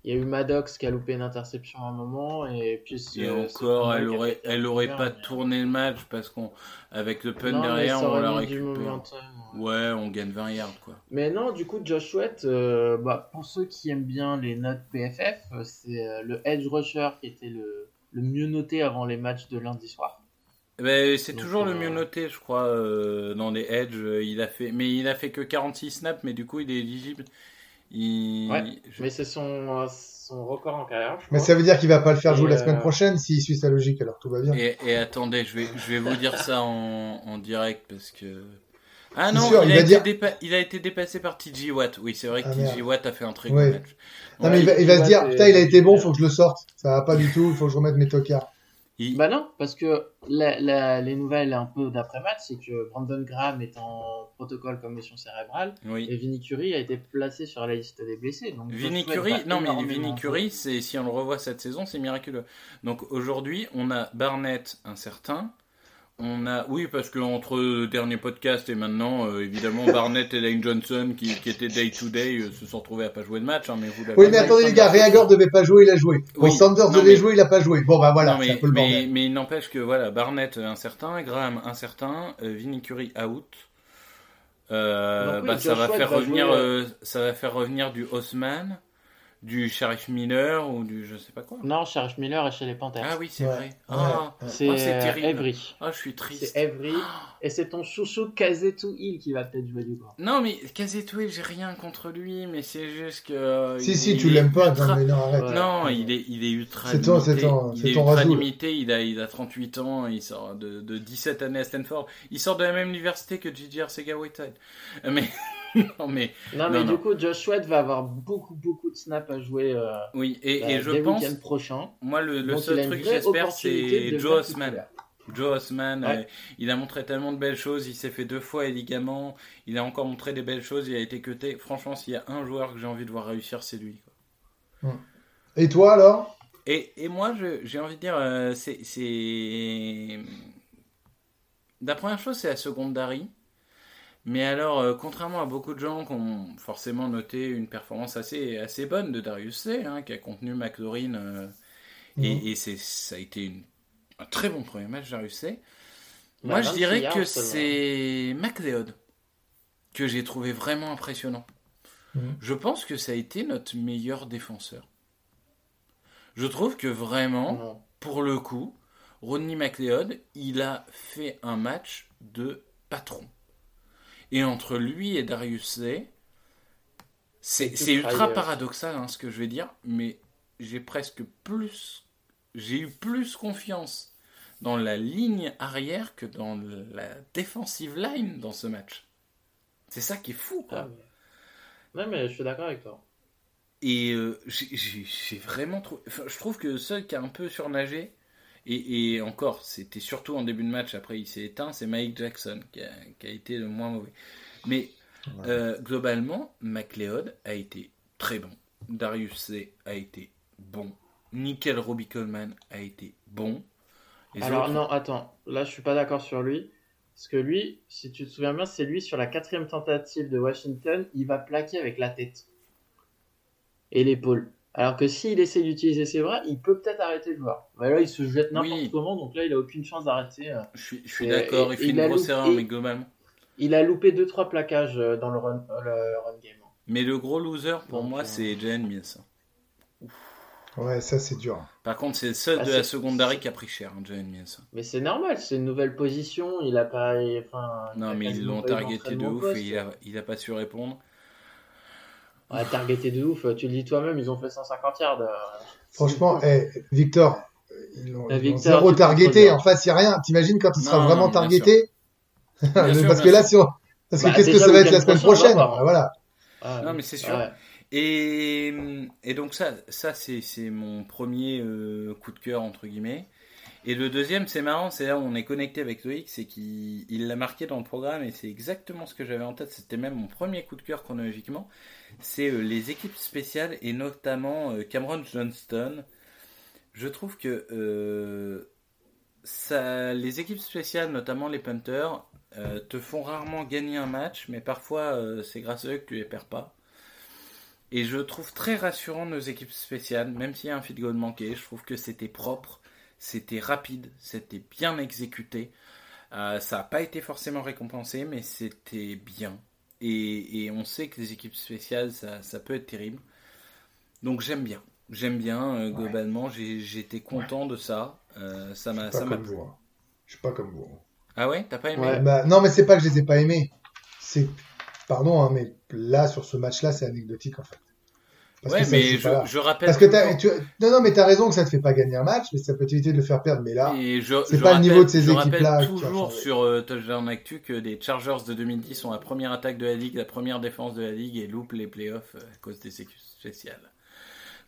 Il y a eu Maddox qui a loupé une interception à un moment et puis et euh, encore elle aurait elle aurait pas mais... tourné le match parce qu'on avec le punt non, derrière on l'a récupéré. Ouais, on gagne vingt yards quoi. Mais non, du coup Josh Sweat euh, bah pour ceux qui aiment bien les notes P F F, c'est euh, le edge rusher qui était le le mieux noté avant les matchs de lundi soir. Ben, c'est donc, toujours euh... le mieux noté, je crois, euh, dans les edge. Euh, il a fait, mais il a fait que quarante-six snaps, mais du coup, il est éligible. Il... Ouais, je... mais c'est son, euh, son record en carrière. Mais crois. Ça veut dire qu'il va pas le faire jouer et la semaine euh... prochaine s'il suit sa logique, alors tout va bien. Et, et attendez, je vais, je vais vous dire ça en, en direct parce que. Ah non, sûr, il, il, a dire... dépa... il a été dépassé par T J Watt. Oui, c'est vrai que ah, T J Watt a fait un très ouais. bon match. Non, ouais, mais il va, il va se dire et... putain, il a été bon, faut que je le sorte. Ça va pas du tout, faut que je remette mes tocards. Il... Bah non, parce que la, la, les nouvelles un peu d'après-match, c'est que Brandon Graham est en protocole commotion cérébrale oui. et Vinny Curry a été placé sur la liste des blessés. Donc Vinny Curry, non mais Vinny Curry, c'est, si on le revoit cette saison, c'est miraculeux. Donc aujourd'hui, on a Barnett incertain. On a, oui, parce qu'entre le dernier podcast et maintenant, euh, évidemment, Barnett et Lane Johnson, qui, qui étaient day-to-day, euh, se sont retrouvés à pas jouer de match. Hein, mais vous oui, mais attendez les gars, Reagor devait pas jouer, il a joué. Oui, Sanders devait mais... jouer, il a pas joué. Bon, bah voilà, non, mais, c'est un peu le mais, bordel. Mais il n'empêche que, voilà, Barnett incertain, Graham incertain, euh, Vinny Curry out. Euh, Donc, oui, bah, ça va faire revenir, jouer... euh, ça va faire revenir du Haussmann, du Sharif Miller ou du je sais pas quoi. Non, Sharif Miller est chez les Panthers. Ah oui, c'est ouais. vrai. Ah, ouais. c'est, oh, c'est terrible. Avery. Ah, oh, je suis triste. C'est Avery. Et c'est ton chouchou Kazatu Hill qui va peut-être jouer du bras. Non, mais Kazatu Hill, j'ai rien contre lui, mais c'est juste que. Si, il, si, il tu l'aimes ultra... pas. Non, mais non, arrête. Non, ouais. il, est, il est ultra c'est limité. C'est ton, c'est ton, c'est ton rajout. Limité. Il a, il a trente-huit ans, il sort de, de dix-sept années à Stanford. Il sort de la même université que J J. Arcega-Whiteside. Mais. non mais, non, mais non, du non. coup Josh Sweat va avoir beaucoup beaucoup de snaps à jouer euh, oui et, bah, et je pense prochain. Moi le, le seul truc que j'espère c'est Joe Haussmann Joe Haussmann ouais. euh, il a montré tellement de belles choses, il s'est fait deux fois les ligaments, il a encore montré des belles choses, il a été cuté. Franchement, s'il y a un joueur que j'ai envie de voir réussir, c'est lui quoi. Et toi alors et, et moi je, j'ai envie de dire euh, c'est, c'est la première chose, c'est la secondary. Mais alors, euh, contrairement à beaucoup de gens qui ont forcément noté une performance assez, assez bonne de Darius Slay, hein, qui a contenu McLaurin euh, Mmh. Et, et c'est, ça a été une, un très bon premier match de la U F C. Moi, bah, je dirais que c'est McLeod que j'ai trouvé vraiment impressionnant. Mmh. Je pense que ça a été notre meilleur défenseur. Je trouve que vraiment, mmh. pour le coup, Rodney McLeod, il a fait un match de patron. Et entre lui et Darius Lay, c'est, c'est ultra paradoxal hein, ce que je vais dire, mais j'ai presque plus, j'ai eu plus confiance dans la ligne arrière que dans la defensive line dans ce match. C'est ça qui est fou, quoi. Ouais, mais, ouais, mais je suis d'accord avec toi. Et euh, j'ai, j'ai, j'ai vraiment trouvé... Enfin, je trouve que seul qui a un peu surnagé, et, et encore, c'était surtout en début de match, après il s'est éteint, c'est Mike Jackson qui a, qui a été le moins mauvais. Mais ouais. euh, globalement, McLeod a été très bon. Darius Lay a été bon. Nickel Robbie Coleman a été bon. Les Alors autres... non, attends, là je suis pas d'accord sur lui. Parce que lui, si tu te souviens bien, c'est lui sur la quatrième tentative de Washington, il va plaquer avec la tête et l'épaule. Alors que s'il essaie d'utiliser ses bras, il peut peut-être arrêter le joueur. Mais là, il se jette n'importe oui. comment, donc là, il a aucune chance d'arrêter. Je suis, je suis et, d'accord, et, il fait une grosse erreur, mais globalement. Il a loupé deux trois plaquages dans le run, le run game. Mais le gros loser pour donc, moi, euh... c'est Jalen Mills. Ouais, ça c'est dur. Par contre, c'est le seul bah, de c'est... la secondaire qui a pris cher, hein, Jalen Mills. Mais c'est normal, c'est une nouvelle position, il a pas. Enfin, non, mais ils l'ont targeté de ouf poste. et il a, il a pas su répondre. Ouais, targeté de ouf, tu le dis toi-même, ils ont fait cent cinquante yards. Euh... Franchement, hey, Victor, ils l'ont, ils l'ont Victor, zéro targeté, en face il n'y a rien. T'imagines quand il sera non, vraiment non, targeté sûr. sûr, Parce que là, si on... parce bah, que qu'est-ce que ça va être la semaine prochaine bah, voilà. Ah, non, mais c'est sûr. Ouais. Et, et donc ça, ça c'est, c'est mon premier euh, coup de cœur, entre guillemets. Et le deuxième, c'est marrant, c'est là où on est connecté avec Loïc, c'est qu'il il l'a marqué dans le programme et c'est exactement ce que j'avais en tête. C'était même mon premier coup de cœur chronologiquement. C'est euh, les équipes spéciales et notamment euh, Cameron Johnston. Je trouve que euh, ça, les équipes spéciales, notamment les punters, euh, te font rarement gagner un match, mais parfois euh, c'est grâce à eux que tu les perds pas. Et je trouve très rassurant nos équipes spéciales, même s'il y a un field goal manqué, je trouve que c'était propre, c'était rapide, c'était bien exécuté. Euh, ça n'a pas été forcément récompensé, mais c'était bien. Et, et on sait que les équipes spéciales, ça, ça peut être terrible. Donc j'aime bien, j'aime bien euh, globalement, ouais. j'ai, j'étais content ouais. de ça. Euh, ça m'a, ça m'a plu. Hein. Je suis pas comme vous. Hein. Ah ouais, t'as pas aimé ouais, bah, non, mais c'est pas que je les ai pas aimés. C'est Pardon, hein, mais là, sur ce match-là, c'est anecdotique, en fait. Parce ouais, que ça, mais je, je rappelle... Parce que t'as, tu, non, non, mais t'as raison que ça te fait pas gagner un match, mais ça peut t'éviter de le faire perdre, mais là, je, c'est je pas rappelle, le niveau de ces équipes-là. Je rappelle toujours sur euh, Touchdown Actu que les Chargers de deux mille dix sont la première attaque de la Ligue, la première défense de la Ligue, et loupent les playoffs à cause des séries spéciales.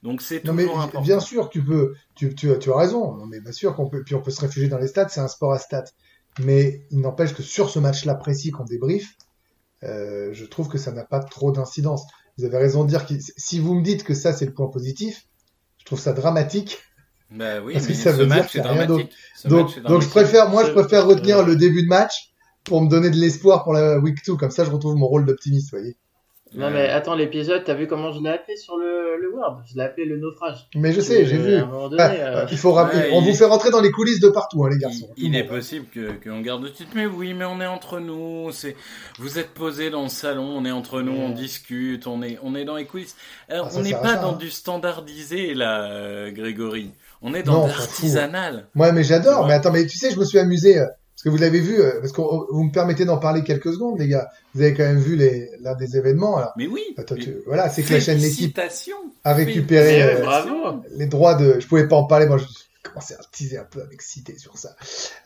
Donc, c'est toujours non, mais, important. Bien sûr, tu peux... Tu, tu, tu as raison, non, mais bien sûr qu'on peut... Puis on peut se réfugier dans les stats, c'est un sport à stats. Mais il n'empêche que sur ce match-là précis qu'on débriefe, Euh, je trouve que ça n'a pas trop d'incidence. Vous avez raison de dire que si vous me dites que ça c'est le point positif, je trouve ça dramatique. Bah oui, parce que mais ça veut dire qu'il n'y a rien d'autre. Donc, donc je préfère, moi, je préfère retenir euh... le début de match pour me donner de l'espoir pour la week deux. Comme ça, je retrouve mon rôle d'optimiste, vous voyez. Non, mais attends, l'épisode, t'as vu comment je l'ai appelé sur le, le Word? Je l'ai appelé le naufrage. Mais je sais, que, j'ai vu. À un moment donné, ah, euh... il faut rappeler. Ouais, on il... vous fait rentrer dans les coulisses de partout, hein, les garçons. Il, il est possible que, que on garde le titre. Mais oui, mais on est entre nous. C'est, vous êtes posés dans le salon, on est entre nous, ouais. on discute, on est, on est dans les coulisses. Alors, ah, on n'est pas ça, dans hein. du standardisé, là, euh, Grégory. On est dans non, de l'artisanal. Ouais, mais j'adore. Ouais. Mais attends, mais tu sais, je me suis amusé. Euh... Parce que vous l'avez vu, parce que vous me permettez d'en parler quelques secondes, les gars. Vous avez quand même vu les, l'un des événements. Alors, mais oui. Attends, mais tu, voilà, c'est que la chaîne L'équipe a récupéré euh, les droits de. Je pouvais pas en parler, moi. Je commençais à teaser un peu avec Cité sur ça.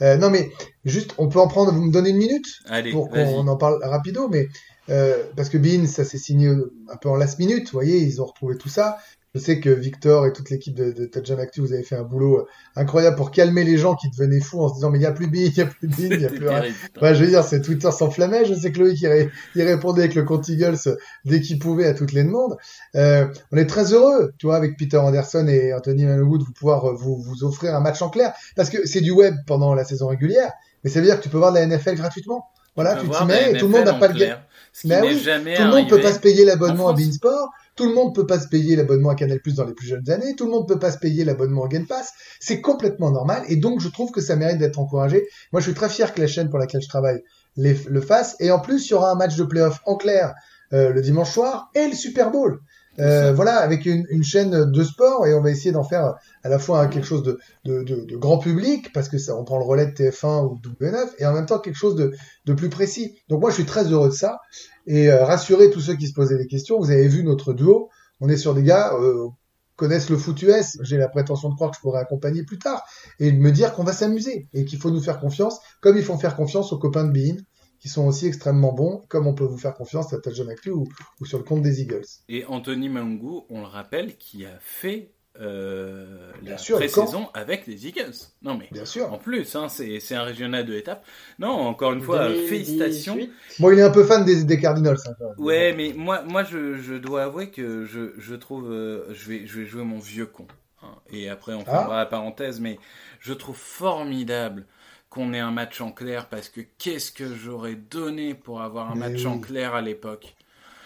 Euh, non, mais juste, on peut en prendre. Vous me donnez une minute Allez, pour qu'on vas-y. en parle rapido, mais euh, parce que Bean, ça s'est signé un peu en last minute. Vous voyez, ils ont retrouvé tout ça. Je sais que Victor et toute l'équipe de, de Touchdown Actu, vous avez fait un boulot incroyable pour calmer les gens qui devenaient fous en se disant mais il n'y a plus de billes, il n'y a plus de billes, il n'y a plus rien. Bah, je veux dire, c'est Twitter s'enflammait. Je sais que Loïc, il, ré, il répondait avec le Contigals dès qu'il pouvait à toutes les demandes. Euh, on est très heureux, tu vois, avec Peter Anderson et Anthony Manwood, vous pouvoir vous, vous offrir un match en clair. Parce que c'est du web pendant la saison régulière, mais ça veut dire que tu peux voir de la N F L gratuitement. Voilà, tu t'y mets et tout le monde n'a pas le gain. Mais oui, tout le monde ne peut pas se payer l'abonnement à BeIN Sport. Tout le monde peut pas se payer l'abonnement à Canal+ dans les plus jeunes années. Tout le monde peut pas se payer l'abonnement au Game Pass. C'est complètement normal. Et donc, je trouve que ça mérite d'être encouragé. Moi, je suis très fier que la chaîne pour laquelle je travaille les, le fasse. Et en plus, il y aura un match de play-off en clair euh, le dimanche soir et le Super Bowl. Euh, voilà, avec une, une chaîne de sport, et on va essayer d'en faire à la fois hein, quelque chose de, de, de, de grand public, parce que ça, on prend le relais de T F un ou de W neuf, et en même temps quelque chose de, de plus précis. Donc moi, je suis très heureux de ça, et euh, rassurez tous ceux qui se posaient des questions. Vous avez vu notre duo, on est sur des gars euh, connaissent le foot U S. J'ai la prétention de croire que je pourrais accompagner plus tard, et de me dire qu'on va s'amuser, et qu'il faut nous faire confiance, comme ils font faire confiance aux copains de Bein, qui sont aussi extrêmement bons, comme on peut vous faire confiance à Tadjon Aklu ou, ou sur le compte des Eagles. Et Anthony Mangou, on le rappelle, qui a fait euh, la sûr, pré-saison avec les Eagles. Non mais, bien sûr. En plus, hein, c'est, c'est un régional de étape. Non, encore une fois, des, félicitations. Des bon, il est un peu fan des, des Cardinals. Ça, ouais, mais moi, moi je, je dois avouer que je, je trouve... Euh, je, vais, je vais jouer mon vieux con. Hein, et après, on fera ah. la parenthèse, mais je trouve formidable qu'on ait un match en clair, parce que qu'est-ce que j'aurais donné pour avoir un Mais match oui. en clair à l'époque,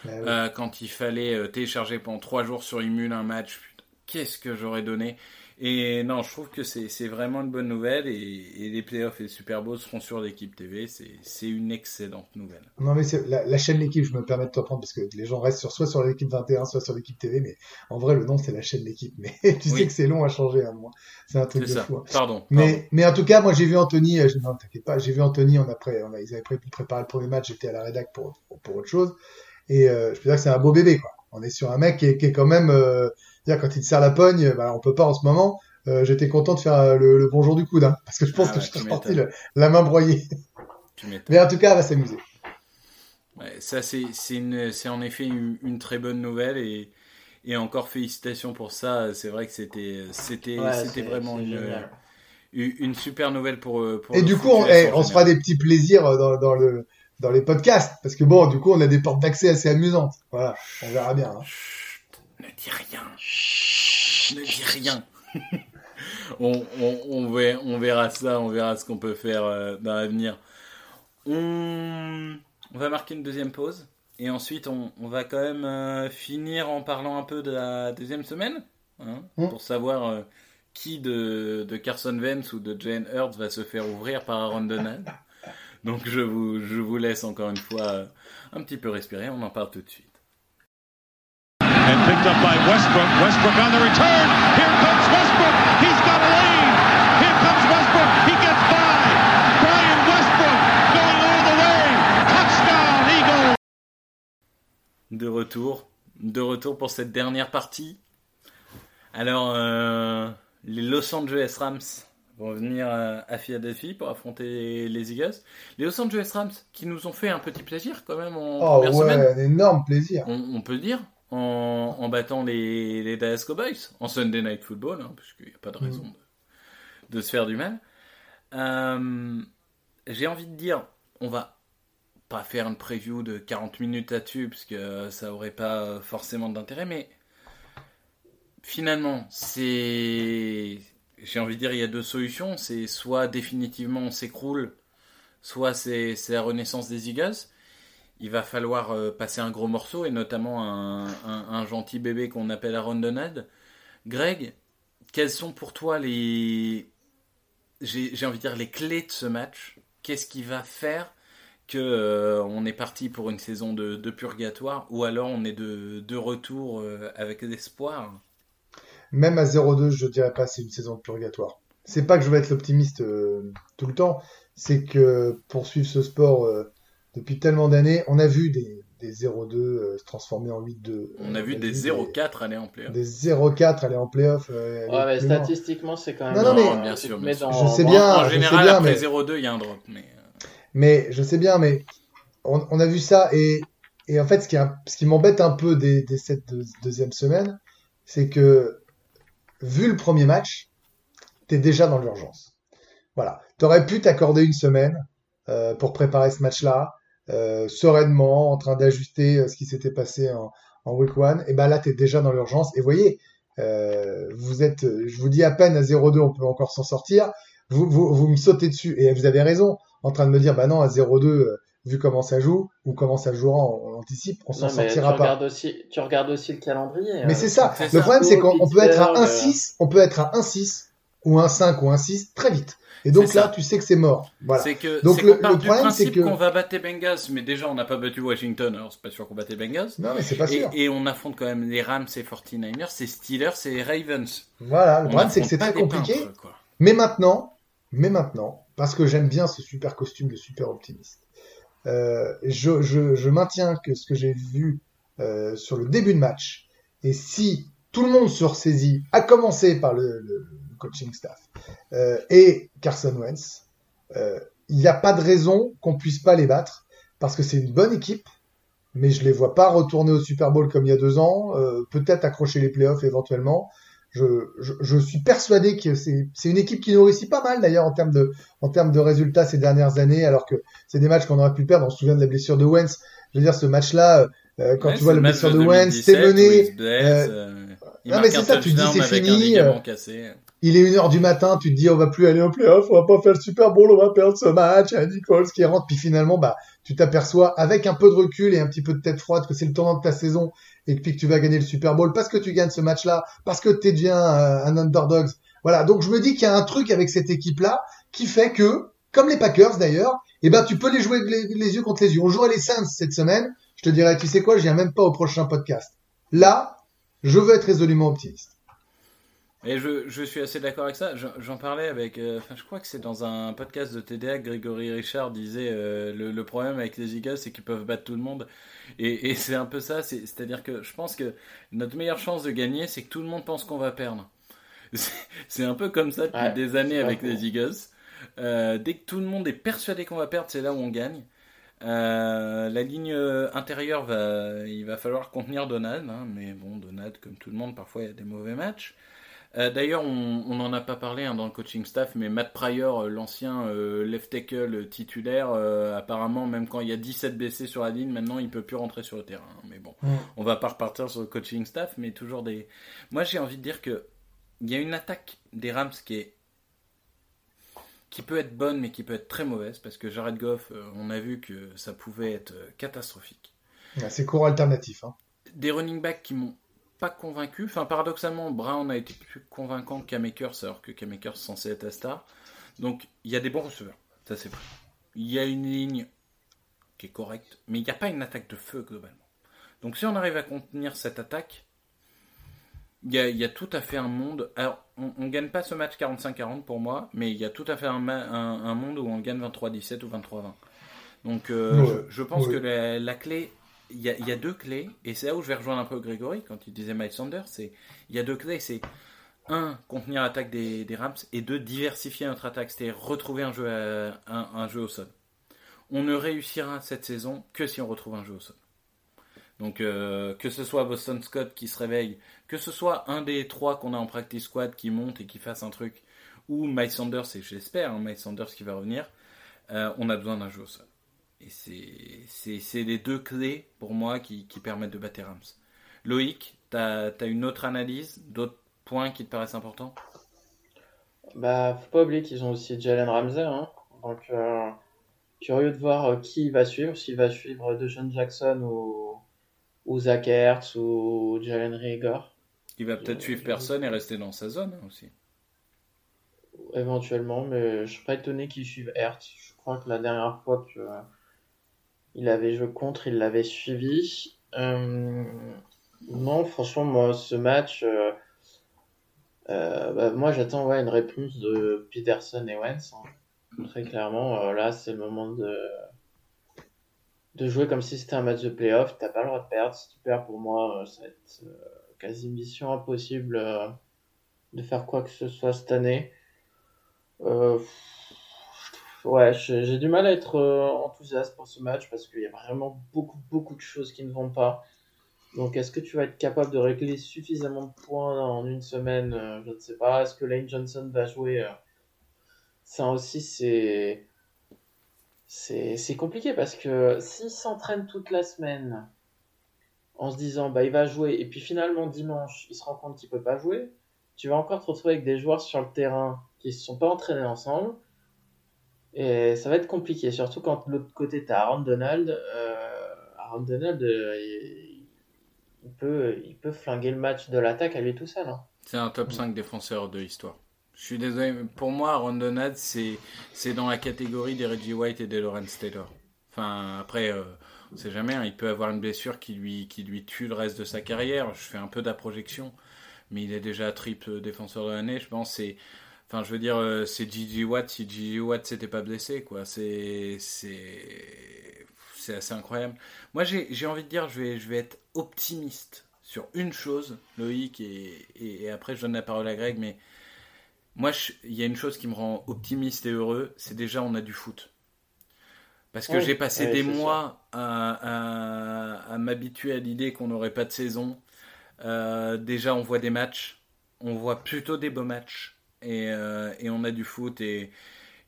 oui. euh, quand il fallait euh, télécharger pendant trois jours sur Imul un match, putain, qu'est-ce que j'aurais donné. Et non, je trouve que c'est, c'est vraiment une bonne nouvelle, et, et les playoffs et les Super Bowls seront sur l'équipe T V, c'est, c'est une excellente nouvelle. Non mais c'est, la, la chaîne L'équipe, je me permets de te reprendre, parce que les gens restent sur, soit sur l'équipe vingt et un, soit sur l'équipe T V, mais en vrai le nom c'est la chaîne L'équipe, mais tu oui. sais que c'est long à changer un hein, mois, c'est un truc c'est de fou. Hein. Pardon. Mais, pardon. Mais en tout cas, moi j'ai vu Anthony, je, non t'inquiète pas, j'ai vu Anthony, on a pré, on a, ils avaient pré, préparé le premier match, j'étais à la rédac pour, pour, pour autre chose, et euh, je peux dire que c'est un beau bébé quoi. On est sur un mec qui est, qui est quand même... Euh, c'est-à-dire quand il te serre la pogne, bah, on peut pas en ce moment. Euh, j'étais content de faire le, le bonjour du coude, hein, parce que je pense ah ouais, que je suis sorti la main broyée. Tu Mais en tout cas, elle va s'amuser. Ouais, ça, c'est, c'est, une, c'est en effet une, une très bonne nouvelle. Et, et encore félicitations pour ça. C'est vrai que c'était, c'était, ouais, c'était c'est, vraiment c'est une... une, une super nouvelle pour, pour et du coup, on, hey, on se fera des petits plaisirs dans, dans le... dans les podcasts, parce que bon, du coup, on a des portes d'accès assez amusantes. Voilà, on verra bien. Hein. Chut, ne dis rien. Chut, ne dis rien. on, on, on, verra, on verra ça, on verra ce qu'on peut faire euh, dans l'avenir. On... on va marquer une deuxième pause, et ensuite, on, on va quand même euh, finir en parlant un peu de la deuxième semaine, hein, mmh. pour savoir euh, qui de, de Carson Wentz ou de Jalen Hurts va se faire ouvrir par Aaron Donald. Donc je vous, je vous laisse encore une fois un petit peu respirer, on en parle tout de suite. And picked up by Westbrook. Westbrook on the return. Here comes Westbrook. He's got a lane. Here comes Westbrook. He gets by. Brian Westbrook going all the way. Touchdown Eagles. De retour, de retour pour cette dernière partie. Alors euh, les Los Angeles Rams vont venir à Philadelphie pour affronter les Eagles. Les Los Angeles Rams qui nous ont fait un petit plaisir quand même en oh, première ouais, semaine. Oh ouais, un énorme plaisir. On, on peut le dire, en, en battant les, les Dallas Cowboys, en Sunday Night Football, hein, parce qu'il n'y a pas de raison mm. de, de se faire du mal. Euh, j'ai envie de dire, on va pas faire une preview de quarante minutes là-dessus, parce que ça n'aurait pas forcément d'intérêt, mais finalement, c'est... j'ai envie de dire, il y a deux solutions. C'est soit définitivement on s'écroule, soit c'est, c'est la renaissance des Eagles. Il va falloir euh, passer un gros morceau, et notamment un, un, un gentil bébé qu'on appelle Aaron Donald. Greg, quelles sont pour toi les... J'ai, j'ai envie de dire les clés de ce match? Qu'est-ce qui va faire qu'on euh, est parti pour une saison de, de purgatoire, ou alors on est de, de retour euh, avec l'espoir? Même à zéro deux, je dirais pas c'est une saison de purgatoire. C'est pas que je vais être l'optimiste euh, tout le temps, c'est que pour suivre ce sport euh, depuis tellement d'années, on a vu des, des zéro deux euh, se transformer en huit deux. Euh, on a vu des zéro quatre aller en playoff. Des zéro quatre aller en playoff. Euh, ouais, mais statistiquement, c'est quand même... Non, non, mais, non bien sûr. Mais dans... je sais bien, en général, bien, après mais... zéro deux, il y a un drop. Mais... mais je sais bien, mais on, on a vu ça. Et, et en fait, ce qui, a, ce qui m'embête un peu des, des cette deux, deuxième semaine, c'est que vu le premier match, t'es déjà dans l'urgence. Voilà. T'aurais pu t'accorder une semaine euh, pour préparer ce match-là, euh, sereinement, en train d'ajuster euh, ce qui s'était passé en, en week one. Et ben là, t'es déjà dans l'urgence. Et voyez, euh, vous êtes, je vous dis à peine à zéro deux, on peut encore s'en sortir. Vous, vous, vous me sautez dessus. Et vous avez raison, en train de me dire, bah non, à zéro deux, euh, vu comment ça joue ou comment ça jouera, on, on anticipe, on s'en non, sortira tu pas. Regardes aussi, tu regardes aussi le calendrier. Mais euh, c'est ça. Le ça. problème, c'est qu'on on peut être à un six, on peut être à un six ou un cinq ou un six très vite. Et donc là, tu sais que c'est mort. Voilà. C'est que, donc c'est le, qu'on part le problème, du principe c'est que... qu'on va battre les Bengals, mais déjà on n'a pas battu Washington, alors c'est pas sûr qu'on batte les Bengals. Non, mais c'est pas sûr. Et, et on affronte quand même les Rams, les forty-niners, les Steelers, les Ravens. Voilà. Le on problème, c'est que c'est très compliqué. Peintres, mais maintenant, mais maintenant, parce que j'aime bien ce super costume de super optimiste, euh, je, je, je maintiens que ce que j'ai vu euh, sur le début de match, et si tout le monde se ressaisit, à commencer par le, le coaching staff euh, et Carson Wentz, il euh, n'y a pas de raison qu'on puisse pas les battre parce que c'est une bonne équipe, mais je les vois pas retourner au Super Bowl comme il y a deux ans, euh, peut-être accrocher les playoffs éventuellement. Je, je, je suis persuadé que c'est, c'est une équipe qui nous réussit pas mal d'ailleurs en termes de, en termes de résultats ces dernières années, alors que c'est des matchs qu'on aurait pu perdre. On se souvient de la blessure de Wentz. Je veux dire, ce match-là, euh, quand ouais, tu vois la blessure de, de Wentz, c'est mené. Euh, euh, non mais c'est ça, tu te dis c'est fini. Il est une heure du matin, tu te dis on va plus aller au playoff, on va pas faire le Super Bowl, on va perdre ce match, il y a Nichols qui rentre, puis finalement bah tu t'aperçois avec un peu de recul et un petit peu de tête froide que c'est le tournant de ta saison et puis que tu vas gagner le Super Bowl parce que tu gagnes ce match-là, parce que tu deviens euh, un underdog. Voilà, donc je me dis qu'il y a un truc avec cette équipe-là qui fait que, comme les Packers d'ailleurs, eh ben tu peux les jouer les, les yeux contre les yeux. On jouera les Saints cette semaine, je te dirais tu sais quoi, je viens même pas au prochain podcast. Là, je veux être résolument optimiste. Et je, je suis assez d'accord avec ça. J'en, j'en parlais avec, euh, enfin, je crois que c'est dans un podcast de T D A, Grégory Richard disait euh, le, le problème avec les Eagles, c'est qu'ils peuvent battre tout le monde. Et, et c'est un peu ça. C'est, c'est-à-dire que je pense que notre meilleure chance de gagner, c'est que tout le monde pense qu'on va perdre. C'est, c'est un peu comme ça depuis ouais, des années avec cool. les Eagles. Euh, dès que tout le monde est persuadé qu'on va perdre, c'est là où on gagne. Euh, la ligne intérieure va, il va falloir contenir Donald, hein, mais bon, Donald, comme tout le monde, parfois il y a des mauvais matchs. Euh, d'ailleurs, on n'en a pas parlé hein, dans le coaching staff, mais Matt Pryor, euh, l'ancien euh, left tackle titulaire, euh, apparemment, même quand il y a dix-sept blessés sur la ligne, maintenant, il ne peut plus rentrer sur le terrain. Hein, mais bon, mmh. on ne va pas repartir sur le coaching staff, mais toujours des... Moi, j'ai envie de dire qu'il y a une attaque des Rams qui est... qui peut être bonne, mais qui peut être très mauvaise, parce que Jared Goff, euh, on a vu que ça pouvait être catastrophique. Ouais, c'est court alternatif. Hein. Des running backs qui m'ont pas convaincu, enfin paradoxalement Brown a été plus convaincant que K-Makers alors que K-Makers est censé être la star, donc il y a des bons receveurs, ça c'est vrai, il y a une ligne qui est correcte, mais il n'y a pas une attaque de feu globalement, donc si on arrive à contenir cette attaque, il y a, il y a tout à fait un monde, alors on, on gagne pas ce match quarante-cinq à quarante pour moi, mais il y a tout à fait un, un, un monde où on gagne vingt-trois à dix-sept ou vingt-trois à vingt, donc euh, ouais. je, je pense ouais. que la, la clé Il y, a, il y a deux clés, et c'est là où je vais rejoindre un peu Grégory quand il disait Miles Sanders. C'est, il y a deux clés, c'est un, contenir l'attaque des, des Rams, et deux, diversifier notre attaque, c'est-à-dire retrouver un jeu, à, un, un jeu au sol. On ne réussira cette saison que si on retrouve un jeu au sol. Donc euh, que ce soit Boston Scott qui se réveille, que ce soit un des trois qu'on a en practice squad qui monte et qui fasse un truc, ou Miles Sanders, et j'espère hein, Miles Sanders qui va revenir, euh, on a besoin d'un jeu au sol. Et c'est, c'est, c'est les deux clés pour moi qui, qui permettent de battre les Rams. Loïc, t'as, t'as une autre analyse, d'autres points qui te paraissent importants ? Bah, faut pas oublier qu'ils ont aussi Jalen Ramsey, hein. Donc, euh, curieux de voir qui va suivre, s'il va suivre DeSean Jackson ou, ou Zach Ertz ou Jalen Reagor. Il va peut-être euh, suivre personne et rester dans sa zone hein, aussi. Éventuellement, mais je suis pas étonné qu'il suive Ertz. Je crois que la dernière fois que euh, il avait joué contre, il l'avait suivi. Euh, non, franchement, moi, ce match, euh, euh, bah, moi, j'attends ouais, une réponse de Peterson et Wentz. Hein. Très clairement, euh, là, c'est le moment de, de jouer comme si c'était un match de playoff. T'as pas le droit de perdre. Si tu perds, pour moi, euh, ça va être euh, quasi mission impossible euh, de faire quoi que ce soit cette année. Euh... Ouais, j'ai, j'ai du mal à être euh, enthousiaste pour ce match parce qu'il y a vraiment beaucoup, beaucoup de choses qui ne vont pas. Donc, est-ce que tu vas être capable de régler suffisamment de points en une semaine ? euh, Je ne sais pas. Est-ce que Lane Johnson va jouer ? Ça aussi, c'est... c'est c'est compliqué parce que s'il s'entraîne toute la semaine en se disant bah il va jouer et puis finalement dimanche, il se rend compte qu'il ne peut pas jouer, tu vas encore te retrouver avec des joueurs sur le terrain qui ne se sont pas entraînés ensemble. Et ça va être compliqué, surtout quand de l'autre côté, tu as Aaron Donald. Euh, Aaron Donald, euh, il, il, peut, il peut flinguer le match de l'attaque à lui tout seul. Hein. C'est un top cinq défenseur de l'histoire. Je suis désolé, mais pour moi, Aaron Donald, c'est, c'est dans la catégorie des Reggie White et des Lawrence Taylor. Enfin, après, euh, on ne sait jamais, hein, il peut avoir une blessure qui lui, qui lui tue le reste de sa carrière. Je fais un peu de la projection, mais il est déjà triple défenseur de l'année, je pense. C'est, enfin, je veux dire, euh, c'est J J Watt si J J Watt s'était pas blessé, quoi. C'est, c'est, c'est assez incroyable. Moi, j'ai, j'ai envie de dire, je vais, je vais être optimiste sur une chose, Loïc, et, et, et après je donne la parole à Greg, mais moi, il y a une chose qui me rend optimiste et heureux, c'est déjà on a du foot. Parce que oui, j'ai passé oui, des mois à, à, à m'habituer à l'idée qu'on n'aurait pas de saison. Euh, déjà, on voit des matchs, on voit plutôt des beaux matchs, et, euh, et on a du foot, et,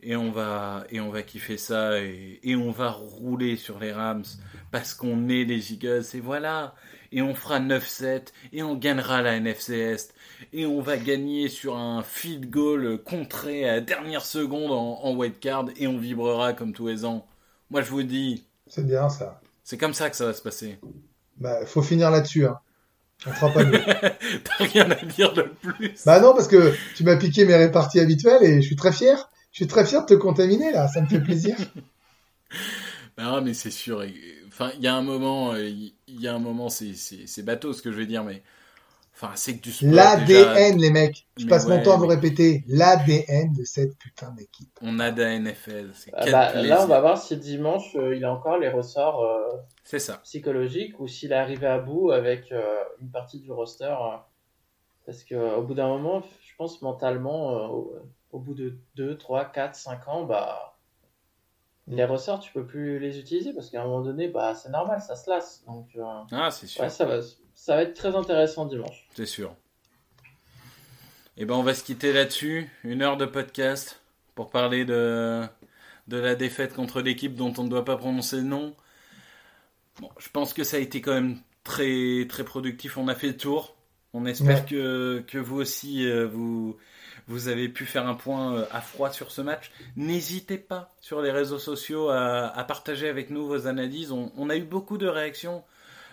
et, on, va, et on va kiffer ça, et, et on va rouler sur les Rams, parce qu'on est les Eagles, et voilà. Et on fera neuf sept, et on gagnera la N F C Est, et on va gagner sur un field goal contré à la dernière seconde en, en wildcard, et on vibrera comme tous les ans. Moi, je vous dis... C'est bien, ça. C'est comme ça que ça va se passer. Bah, faut finir là-dessus, hein. On fera pas mieux. T'as rien à dire de plus. Bah non, parce que tu m'as piqué mes réparties habituelles et je suis très fier. Je suis très fier de te contaminer, là. Ça me fait plaisir. Bah mais c'est sûr. Enfin, il y a un moment, il y a un moment, c'est, c'est, c'est bateau, ce que je vais dire, mais... Enfin, c'est que du sport, l'A D N, déjà... les mecs. Je mais passe ouais, mon temps à vous mais... répéter l'A D N de cette putain d'équipe. On a de la N F L. C'est bah, bah, là, on va voir si dimanche, euh, il a encore les ressorts euh, c'est ça. psychologiques ou s'il est arrivé à bout avec euh, une partie du roster. Euh, parce qu'au bout d'un moment, je pense mentalement, euh, au, au bout de deux, trois, quatre, cinq ans, bah, mm. les ressorts, tu peux plus les utiliser parce qu'à un moment donné, bah, c'est normal, ça se lasse. Donc, euh, ah, c'est sûr. Ouais, ça va... Ça va être très intéressant dimanche. C'est sûr. Et ben on va se quitter là-dessus. Une heure de podcast pour parler de, de la défaite contre l'équipe dont on ne doit pas prononcer le nom. Bon, je pense que ça a été quand même très, très productif. On a fait le tour. On espère ouais. que, que vous aussi, euh, vous, vous avez pu faire un point euh, à froid sur ce match. N'hésitez pas sur les réseaux sociaux à, à partager avec nous vos analyses. On, on a eu beaucoup de réactions.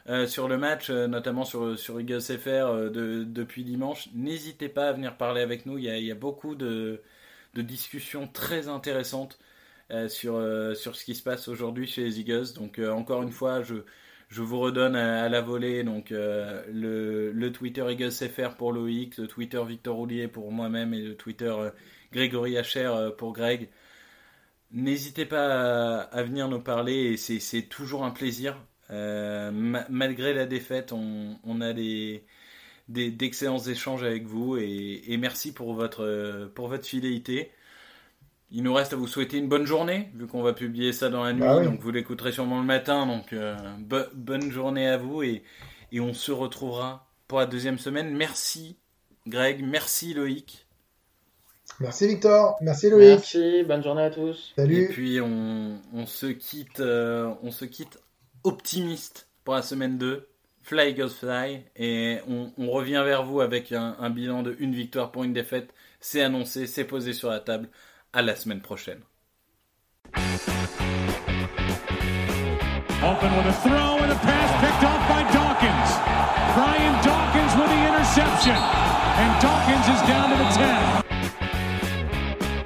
Euh, sur le match, euh, notamment sur, sur Eagles F R euh, de, depuis dimanche, n'hésitez pas à venir parler avec nous. Il y a, il y a beaucoup de, de discussions très intéressantes euh, sur, euh, sur ce qui se passe aujourd'hui chez les Eagles. Donc euh, encore une fois, je, je vous redonne à, à la volée donc, euh, le, le Twitter Eagles F R pour Loïc, le Twitter Victor Roulier pour moi-même et le Twitter euh, Grégory Hacher euh, pour Greg. N'hésitez pas à, à venir nous parler et c'est, c'est toujours un plaisir. Euh, ma- malgré la défaite, on, on a des, des, d'excellents échanges avec vous et, et merci pour votre, pour votre fidélité. Il nous reste à vous souhaiter une bonne journée, vu qu'on va publier ça dans la nuit, bah oui. donc vous l'écouterez sûrement le matin. Donc euh, bo- bonne journée à vous et, et on se retrouvera pour la deuxième semaine. Merci Greg, merci Loïc. Merci Victor, merci Loïc. Merci, bonne journée à tous. Salut. Et puis on, on se quitte, euh, on se quitte. Optimiste pour la semaine deux, Fly Eagles Fly, et on, on revient vers vous avec un, un bilan de une victoire pour une défaite. C'est annoncé, c'est posé sur la table. À la semaine prochaine. Open with a throw and a pass picked off by Dawkins. Brian Dawkins with the interception, and Dawkins is down to the ten.